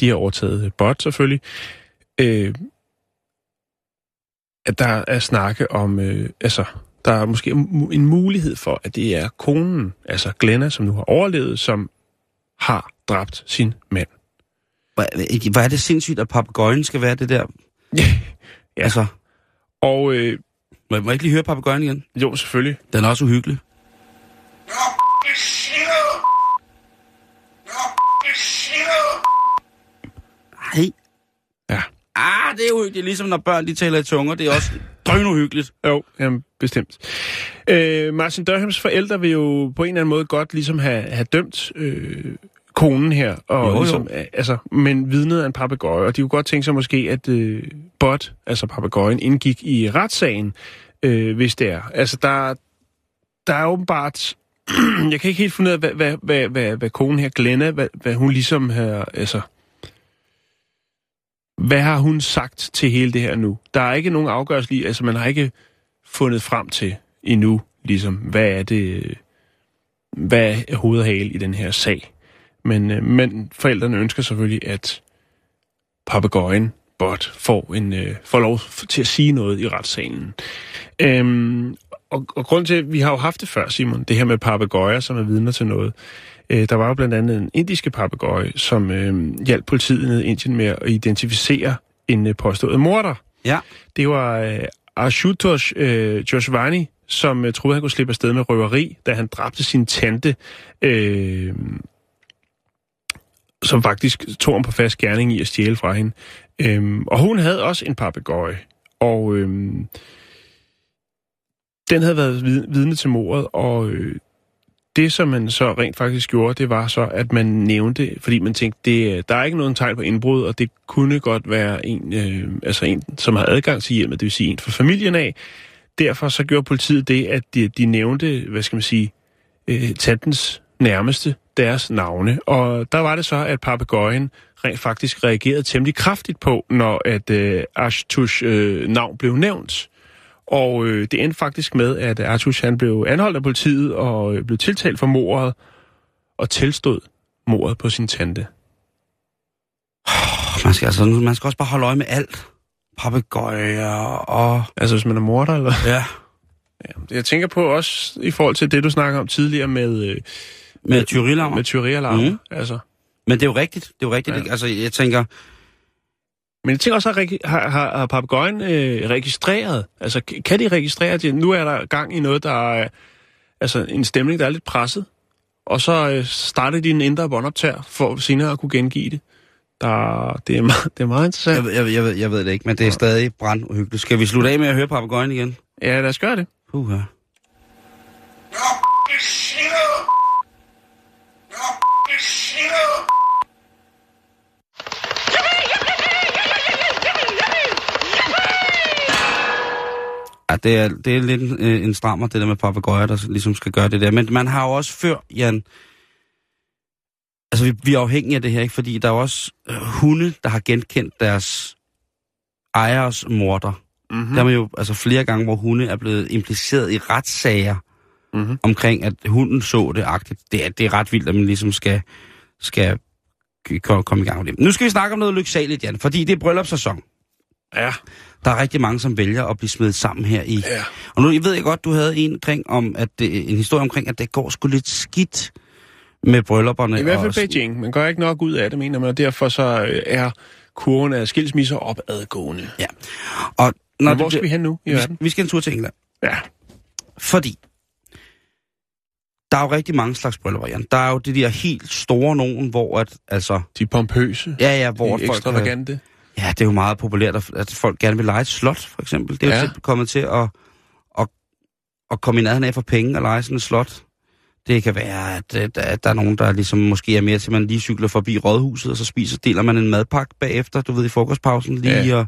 de har overtaget Bud selvfølgelig, øh, at der er snakke om, øh, altså, der er måske en mulighed for, at det er konen, altså Glenna, som nu har overlevet, som har dræbt sin mand. Hvor, hvor er det sindssygt, at papegøjen skal være det der? Ja. Altså. Og øh, må jeg ikke lige høre papegøjen igen? Jo, selvfølgelig. Den er også uhyggelig. Hey. Ja. Ah, det er uhyggeligt. Ligesom når børn de taler i tunger, det er også drønuhyggeligt. Jo, jamen, bestemt. Øh, Martin Durhams forældre vil jo på en eller anden måde godt ligesom have, have dømt øh, konen her, og jo, ligesom, jo. Altså, men vidnet af en papegøje, og de kunne godt tænke sig måske, at øh, Bud, altså papegøjen, indgik i retssagen, øh, hvis det er. Altså, der, der er åbenbart... Jeg kan ikke helt finde ud af, hvad, hvad, hvad, hvad, hvad konen her, Glenna, hvad, hvad hun ligesom her, altså... Hvad har hun sagt til hele det her nu? Der er ikke nogen afgørelse lige, altså man har ikke fundet frem til endnu, ligesom, hvad er det, hvad er hoved og hale i den her sag? Men, men forældrene ønsker selvfølgelig, at papegøjen Bud får, en, får lov til at sige noget i retssalen. Øhm, og, og grund til, at vi har jo haft det før, Simon, det her med papegøjer, som er vidner til noget. Der var jo blandt andet en indiske papegøje, som øh, hjalp politiet ned i Indien med at identificere en øh, påstået morder. Ja. Det var øh, Ashutosh øh, Joshwani, som øh, troede, han kunne slippe afsted med røveri, da han dræbte sin tante, øh, som faktisk tog ham på fast gerning i at stjæle fra hende. Øh, og hun havde også en papegøje, og øh, den havde været vidne til mordet, og... Øh, Det, som man så rent faktisk gjorde, det var så, at man nævnte, fordi man tænkte, det, der er ikke noget tegn på indbrud, og det kunne godt være en, øh, altså en, som har adgang til hjemmet, det vil sige en fra familien af. Derfor så gjorde politiet det, at de, de nævnte, hvad skal man sige, øh, tantens nærmeste, deres navne. Og der var det så, at papegøjen rent faktisk reagerede temmelig kraftigt på, når at øh, Ashtush øh, navn blev nævnt. Og øh, det endte faktisk med, at Arthus han blev anholdt af politiet og øh, blev tiltalt for mordet og tilstod mordet på sin tante. Oh, man, skal altså, man skal også bare holde øje med alt. Papegøjer og... Altså hvis man er morder, eller? Ja. Ja. Jeg tænker på også i forhold til det, du snakker om tidligere med... Øh, med tyverialarmer. Med tyverialarmer, mm-hmm. Altså. Men det er jo rigtigt. Det er jo rigtigt. Ja. Altså jeg tænker... Men jeg tænker også, har, har, har papegøjen øh, registreret? Altså, kan de registrere det? Nu er der gang i noget, der er altså, en stemning, der er lidt presset. Og så øh, starter de en indre båndoptager, for senere at kunne gengive det. Der, det, er meget, det er meget interessant. Jeg, jeg, jeg, ved, jeg ved det ikke, men det er stadig branduhyggeligt. Skal vi slutte af med at høre papegøjen igen? Ja, lad os gøre det. Puh, ja. Ja, det er, det er lidt en, en strammer, det der med papegøjer, der ligesom skal gøre det der. Men man har jo også før, Jan, Altså, vi, vi er afhængige af det her, ikke? Fordi der er også øh, hunde, der har genkendt deres ejers morder. Mm-hmm. Der er jo altså flere gange, hvor hunde er blevet impliceret i retssager mm-hmm. omkring, at hunden så det-agtigt. Det er, det er ret vildt, at man ligesom skal, skal komme i gang med det. Nu skal vi snakke om noget lyksaligt, Jan, fordi det er bryllupssæson. Ja. Der er rigtig mange, som vælger at blive smidt sammen her i. Ja. Og nu jeg ved jeg godt, du havde en, omkring om, at det, en historie omkring, at det går sgu lidt skidt med bryllupperne. I hvert fald Beijing. Man går ikke nok ud af det, mener man, og derfor så er kurven af skilsmisser opadgående. Ja. Og når hvor det, skal vi hen nu i vi, verden? Vi skal en tur til England. Ja. Fordi der er jo rigtig mange slags bryllupper, Jan. Der er jo de der helt store nogen, hvor at, altså... De pompøse. Ja, ja, hvor de folk... ekstravagante. Ja, det er jo meget populært, at folk gerne vil lege et slot, for eksempel. Det er ja. jo kommet til at, at, at komme i nærheden af for penge og lege sådan et slot. Det kan være, at, at der er nogen, der ligesom måske er mere til, at man lige cykler forbi rådhuset, og så spiser, deler man en madpakke bagefter, du ved, i frokostpausen lige, ja. og,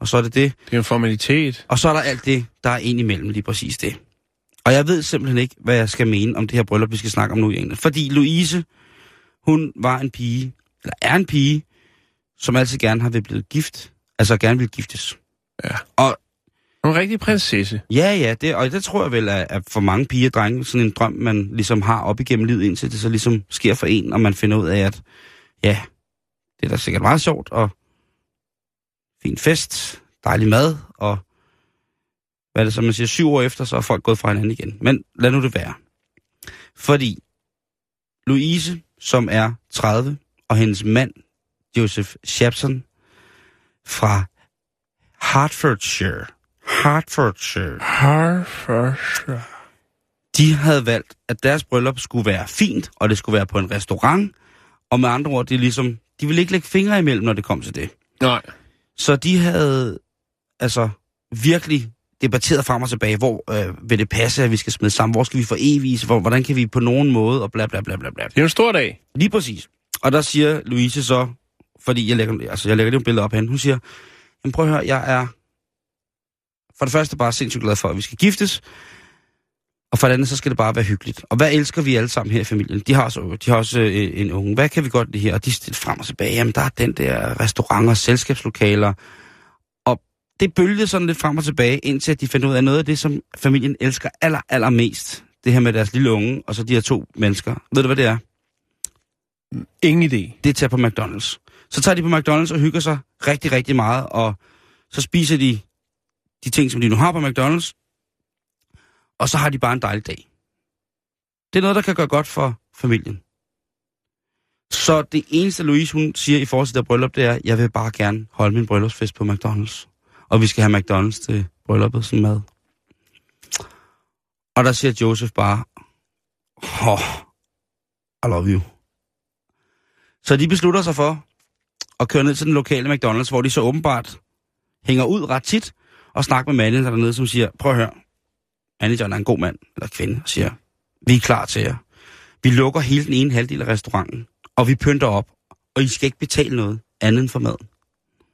og så er det det. Det er en formalitet. Og så er der alt det, der er ind imellem, lige præcis det. Og jeg ved simpelthen ikke, hvad jeg skal mene om det her bryllup, vi skal snakke om nu i England. Fordi Louise, hun var en pige, eller er en pige, som altid gerne har været blevet gift, altså gerne vil giftes. Ja. Og en rigtig prinsesse. Ja, ja, det, og det tror jeg vel, at for mange piger og drenge, sådan en drøm, man ligesom har op igennem livet, indtil det så ligesom sker for en, og man finder ud af, at ja, det er da sikkert meget sjovt, og fin fest, dejlig mad, og hvad er det så, man siger, syv år efter, så er folk gået fra hinanden igen. Men lad nu det være. Fordi Louise, som er tredive, og hendes mand, Joseph Shabson, fra Hertfordshire, Hertfordshire. Hertfordshire. De havde valgt, at deres bryllup skulle være fint, og det skulle være på en restaurant, og med andre ord, det er ligesom, de ville ikke lægge fingre imellem, når det kom til det. Nej. Så de havde altså virkelig debatteret frem og tilbage, hvor øh, vil det passe, at vi skal smide sammen, hvor skal vi forevige, hvor, hvordan kan vi på nogen måde, og bla bla bla bla bla. Det er en stor dag. Lige præcis. Og der siger Louise så, fordi jeg lægger, altså jeg lægger det jo billede op hen, hun siger, men prøv at høre, jeg er for det første bare sindssygt glad for, at vi skal giftes, og for det andet, så skal det bare være hyggeligt. Og hvad elsker vi alle sammen her i familien? De har også, de har også øh, en unge. Hvad kan vi godt lide her? Og de stiller frem og tilbage. Jamen, der er den der restauranter og selskabslokaler. Og det bølgede sådan lidt frem og tilbage, indtil at de fandt ud af noget af det, som familien elsker aller, aller mest. Det her med deres lille unge, og så de her to mennesker. Ved du, hvad det er? Ingen idé. Det tager på McDonald's. Så tager de på McDonald's og hygger sig rigtig, rigtig meget, og så spiser de de ting, som de nu har på McDonald's, og så har de bare en dejlig dag. Det er noget, der kan gøre godt for familien. Så det eneste, Louise, hun siger i forhold til det bryllup, det er, jeg vil bare gerne holde min bryllupsfest på McDonald's, og vi skal have McDonald's til brylluppet som mad. Og der siger Joseph bare, oh, I love you. Så de beslutter sig for at køre ned til den lokale McDonald's, hvor de så åbenbart hænger ud ret tit, og snakke med manden dernede, som siger, prøv at høre, manageren er en god mand, eller kvinde, og siger, vi er klar til jer. Vi lukker hele den ene halvdel af restauranten, og vi pynter op, og I skal ikke betale noget andet end for maden.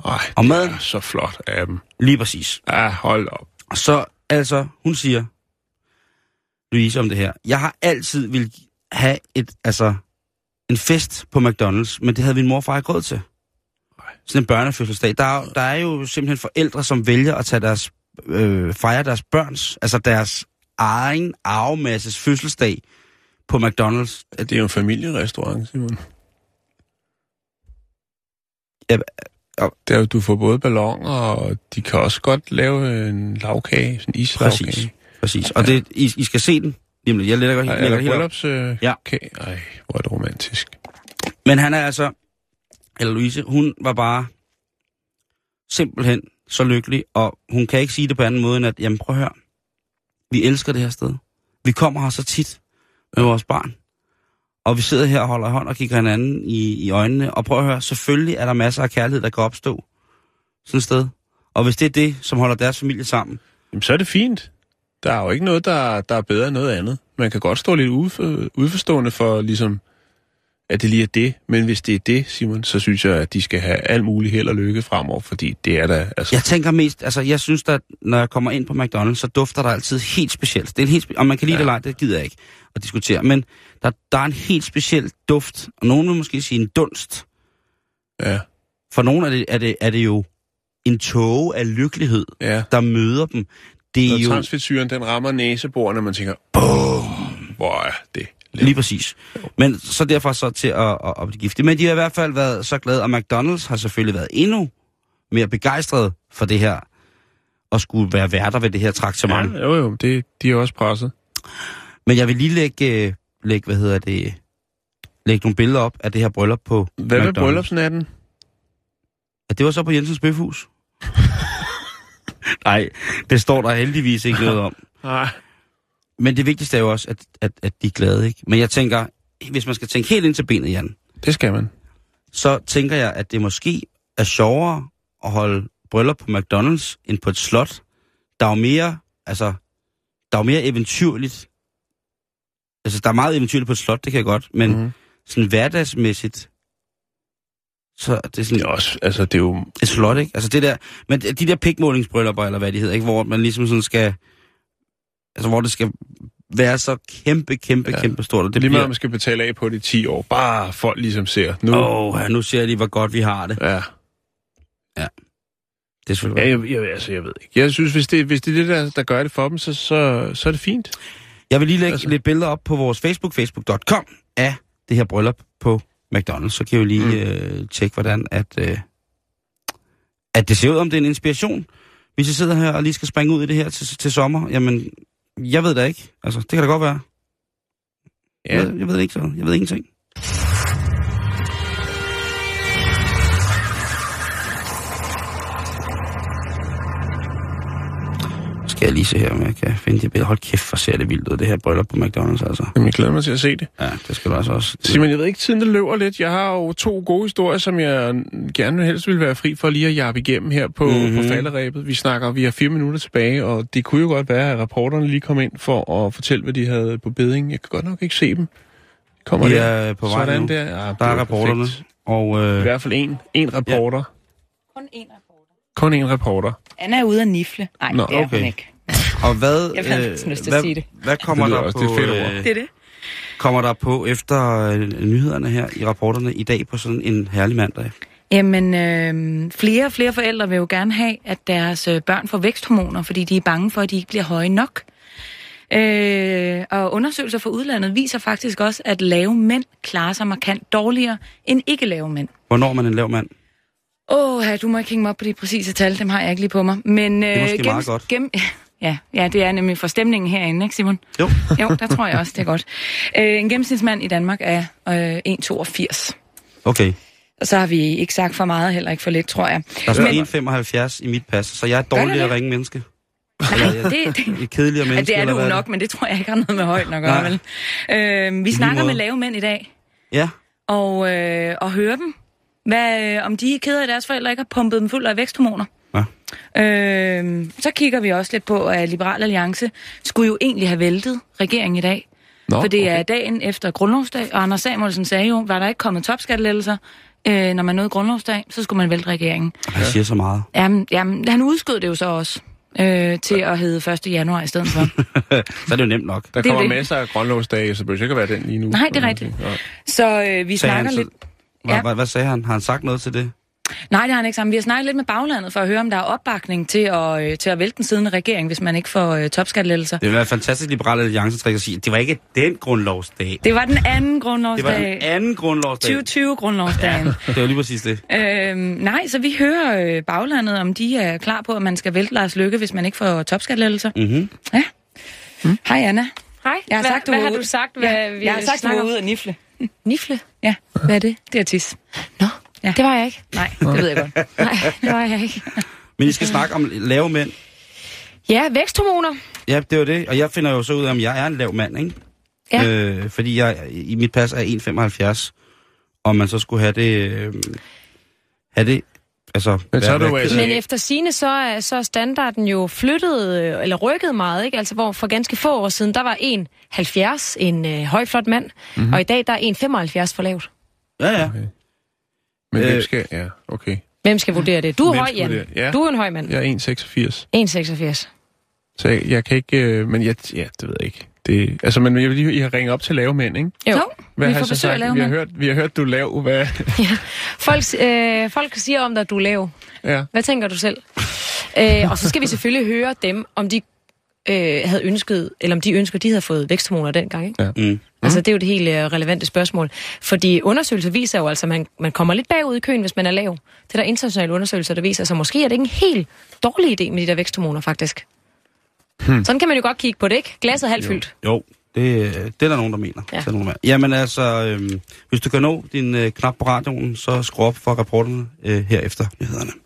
Ej, og maden, det er så flot af dem. Lige præcis. Ja, hold op. Og så, altså, hun siger, Louise, om det her, jeg har altid ville have et, altså, en fest på McDonald's, men det havde min mor og far ikke råd til. Sådan en børnefødselsdag. Der er, der er jo simpelthen forældre, som vælger at tage deres, øh, fejre deres børns, altså deres egen arvemasses fødselsdag på McDonald's. Det er jo en familierestaurant, Simon. Ja, og der, du får både balloner, og de kan også godt lave en lavkage, sådan en islagkage. Præcis, præcis. Og det, I, I skal se den. Jamen, jeg lægger godt helt bryllups-kage. Ja. Ej, hvor er det romantisk. Men han er altså... eller Louise, hun var bare simpelthen så lykkelig, og hun kan ikke sige det på anden måde, end at, jamen prøv at høre, vi elsker det her sted. Vi kommer her så tit med vores barn, og vi sidder her og holder hånd og kigger hinanden i, i øjnene, og prøv at høre, selvfølgelig er der masser af kærlighed, der kan opstå sådan et sted. Og hvis det er det, som holder deres familie sammen... Jamen så er det fint. Der er jo ikke noget, der, der er bedre end noget andet. Man kan godt stå lidt udforstående for ligesom... at det lige er det, men hvis det er det, Simon, så synes jeg, at de skal have alt muligt held og lykke fremover, fordi det er der... Altså... Jeg tænker mest, altså jeg synes da, når jeg kommer ind på McDonald's, så dufter der altid helt specielt. Det er en helt spe... Om man kan lide ja. det eller ej, det gider jeg ikke at diskutere, men der, der er en helt speciel duft, og nogen vil måske sige en dunst. Ja. For nogen er det, er det, er det jo en tåge af lykkelighed, ja. der møder dem. Det er jo... transfedtsyren, den rammer næseborene, og man tænker, boom, hvor er det... Lidt. Lige præcis. Men så derfor så til at, at, at blive gifte. Men de har i hvert fald været så glade, og McDonald's har selvfølgelig været endnu mere begejstret for det her, og skulle være værter ved det her traktement. Ja, jo jo, det, de er også presset. Men jeg vil lige lægge, lægge, hvad hedder det, lægge nogle billeder op af det her bryllup på hvad McDonald's. Hvad var bryllupsnatten? Ja, det var så på Jensens Bøfhus. Nej, det står der heldigvis ikke noget om. Nej. Men det vigtigste er jo også, at, at, at de er glade, ikke? Men jeg tænker, hvis man skal tænke helt ind til benet, Jan... Det skal man. Så tænker jeg, at det måske er sjovere at holde bryllup på McDonald's end på et slot. Der er jo mere, altså, der er jo mere eventyrligt. Altså, der er meget eventyrligt på et slot, det kan jeg godt. Men mm-hmm. sådan hverdagsmæssigt, så er det sådan... Det er også, altså, det er jo... Et slot, ikke? Altså, det der... Men de der pikmålingsbryllupper, eller hvad de hedder, ikke? Hvor man ligesom sådan skal... Altså, hvor det skal være så kæmpe, kæmpe, ja. kæmpe stort. Og det lige bliver... man skal betale af på det i ti år. Bare folk ligesom ser. Åh, nu... Oh, ja, nu ser de, hvor godt vi har det. Ja. Ja. Det er selvfølgelig ja, jeg, jeg, altså, jeg ved ikke. Jeg synes, hvis det, hvis det er det, der, der gør det for dem, så, så, så er det fint. Jeg vil lige lægge altså... lidt billeder op på vores Facebook, facebook punktum com, af det her bryllup på McDonald's. Så kan jeg jo lige mm. øh, tjekke, hvordan at, øh, at det ser ud, om det er en inspiration. Hvis jeg sidder her og lige skal springe ud i det her til, til sommer, jamen... Jeg ved da ikke. Altså, det kan da godt være. Ja. Jeg, ved, jeg ved ikke så. Jeg ved ingenting. Skal jeg lige se her, om jeg kan finde det billede. Hold kæft, hvor ser det vildt ud, det her bryllup på McDonald's, altså. Jamen, jeg glæder mig til at se det. Ja, det skal du altså også. Simon, jeg ved ikke, tiden det løber lidt. Jeg har jo to gode historier, som jeg gerne helst ville være fri for lige at jappe igennem her på, mm-hmm. på falderæbet. Vi snakker, vi har fire minutter tilbage, og det kunne jo godt være, at reporterne lige kom ind for at fortælle, hvad de havde på beding. Jeg kan godt nok ikke se dem. Kommer de er der? På vej sådan nu. Der, ja, der er reporterne. Og, øh... I hvert fald en. En reporter. Ja. Kun en reporter. Kun en reporter. Anna er ude at nifle. Nej, det er okay. Hun ikke. Og hvad, jeg fandt øh, sådan lyst til at sige det. Hvad kommer det der også, på? Det er, øh, det er det. Kommer der på efter øh, nyhederne her i rapporterne i dag på sådan en herlig mandag? Jamen, øh, flere og flere forældre vil jo gerne have, at deres børn får væksthormoner, fordi de er bange for, at de ikke bliver høje nok. Øh, og undersøgelser fra udlandet viser faktisk også, at lave mænd klarer sig markant dårligere end ikke lave mænd. Hvornår man en lav mand? Åh, oh, du må ikke hænge mig op på de præcise tal, dem har jeg ikke lige på mig. Men, det er måske øh, gennem, meget godt. Gennem, ja, ja, det er nemlig for stemningen herinde, ikke Simon? Jo. Jo, der tror jeg også, det er godt. Øh, en gennemsnitsmand i Danmark er øh, en komma toogfirs. Okay. Og så har vi ikke sagt for meget, heller ikke for lidt, tror jeg. Der er en komma femoghalvfjerds i mit pas, så jeg er et dårligere at ringe menneske. Nej, det, det, kedeligere menneske, ja, det er du nok, det? Men det tror jeg ikke har noget med højt nok at gøre. Øh, vi snakker med lave mænd i dag. Ja. Og, øh, og hører dem. Hvad, øh, om de er keder af deres forældre ikke har pumpet dem fuld af væksthormoner. Ja. Øh, så kigger vi også lidt på, at Liberal Alliance skulle jo egentlig have væltet regeringen i dag. Nå, for det okay. er dagen efter grundlovsdag, og Anders Samuelsen sagde jo, var der ikke kommet topskattelettelser, øh, når man nåede grundlovsdag, så skulle man vælte regeringen. Han siger så meget. Jamen, jamen, han udskød det jo så også. Øh, til ja. at hedde første januar i stedet for. Så er det jo nemt nok. Der kommer masser af grundlovsdage, så behøver det ikke være den lige nu. Nej, det er rigtigt. Ja. Så øh, vi så snakker han, lidt... Ja. Hvad, hvad sagde han? Har han sagt noget til det? Nej, det har han ikke sagt. Vi har snakket lidt med baglandet for at høre, om der er opbakning til at, øh, til at vælte den siddende regering, hvis man ikke får øh, topskattelettelser. Det var et fantastisk Liberal Alliance-træk at sige, det var ikke den grundlovsdag. Det var den anden grundlovsdag. Det var den anden grundlovsdag. tyve tyve grundlovsdagen. Ja, det var lige præcis det. Øhm, nej, så vi hører øh, baglandet, om de er klar på, at man skal vælte Lars Løkke, hvis man ikke får topskattelettelser. Mm-hmm. Ja. Mm. Hej, Anna. Hej. Jeg har hvad, sagt, hvad har du sagt? Hvad, ja, vi jeg har sagt, du var ude at nifle. Nifle? Ja. Hvad er det? Det er tis. Nå, ja. Det var jeg ikke. Nej, det ved jeg godt. Nej, det var jeg ikke. Men I skal snakke om lave mænd. Ja, væksthormoner. Ja, det var det. Og jeg finder jo så ud af, om jeg er en lav mand, ikke? Ja. Øh, fordi jeg i mit pas er en komma femoghalvfjerds. Og man så skulle have det... Øh, have det... Altså, men, så du altså... Men efter sigende, så er så standarden jo flyttet, eller rykket meget, ikke? Altså, hvor for ganske få år siden, der var en komma halvfjerds en øh, højflot mand, mm-hmm. og i dag, der er en komma femoghalvfjerds for lavt. Ja, ja. Okay. Men øh, hvem skal... Ja, okay. Hvem skal vurdere det? Du er høj, Jan. Ja. Du er en høj mand. Jeg er en komma seksogfirs. en komma seksogfirs. Så jeg, jeg kan ikke... Øh, men jeg, ja, det ved jeg ikke. Det, altså, men I har ringet op til lave mænd, ikke? Jo, hvad vi har får besøg af lave mænd. Vi har hørt, vi har hørt du er lav. Hvad? Ja. Folk, øh, folk siger om dig, at du er lav. Ja. Hvad tænker du selv? Æ, og så skal vi selvfølgelig høre dem, om de øh, havde ønsket, eller om de ønsker, de havde fået væksthormoner dengang, ikke? Ja. Mm. Altså, det er jo det helt øh, relevante spørgsmål. Fordi undersøgelser viser jo altså, at man, man kommer lidt bagud i køen, hvis man er lav. Det er der internationale undersøgelser, der viser, så måske er det ikke en helt dårlig idé med de der væksthormoner, faktisk. Hmm. Sådan kan man jo godt kigge på det, ikke? Glasset halvt fyldt. Jo, jo. Det, det er der nogen, der mener. Ja. Der nogen, der... Jamen altså, øhm, hvis du kan nå din øh, knap på radioen, så skru op for rapporterne øh, herefter nyhederne.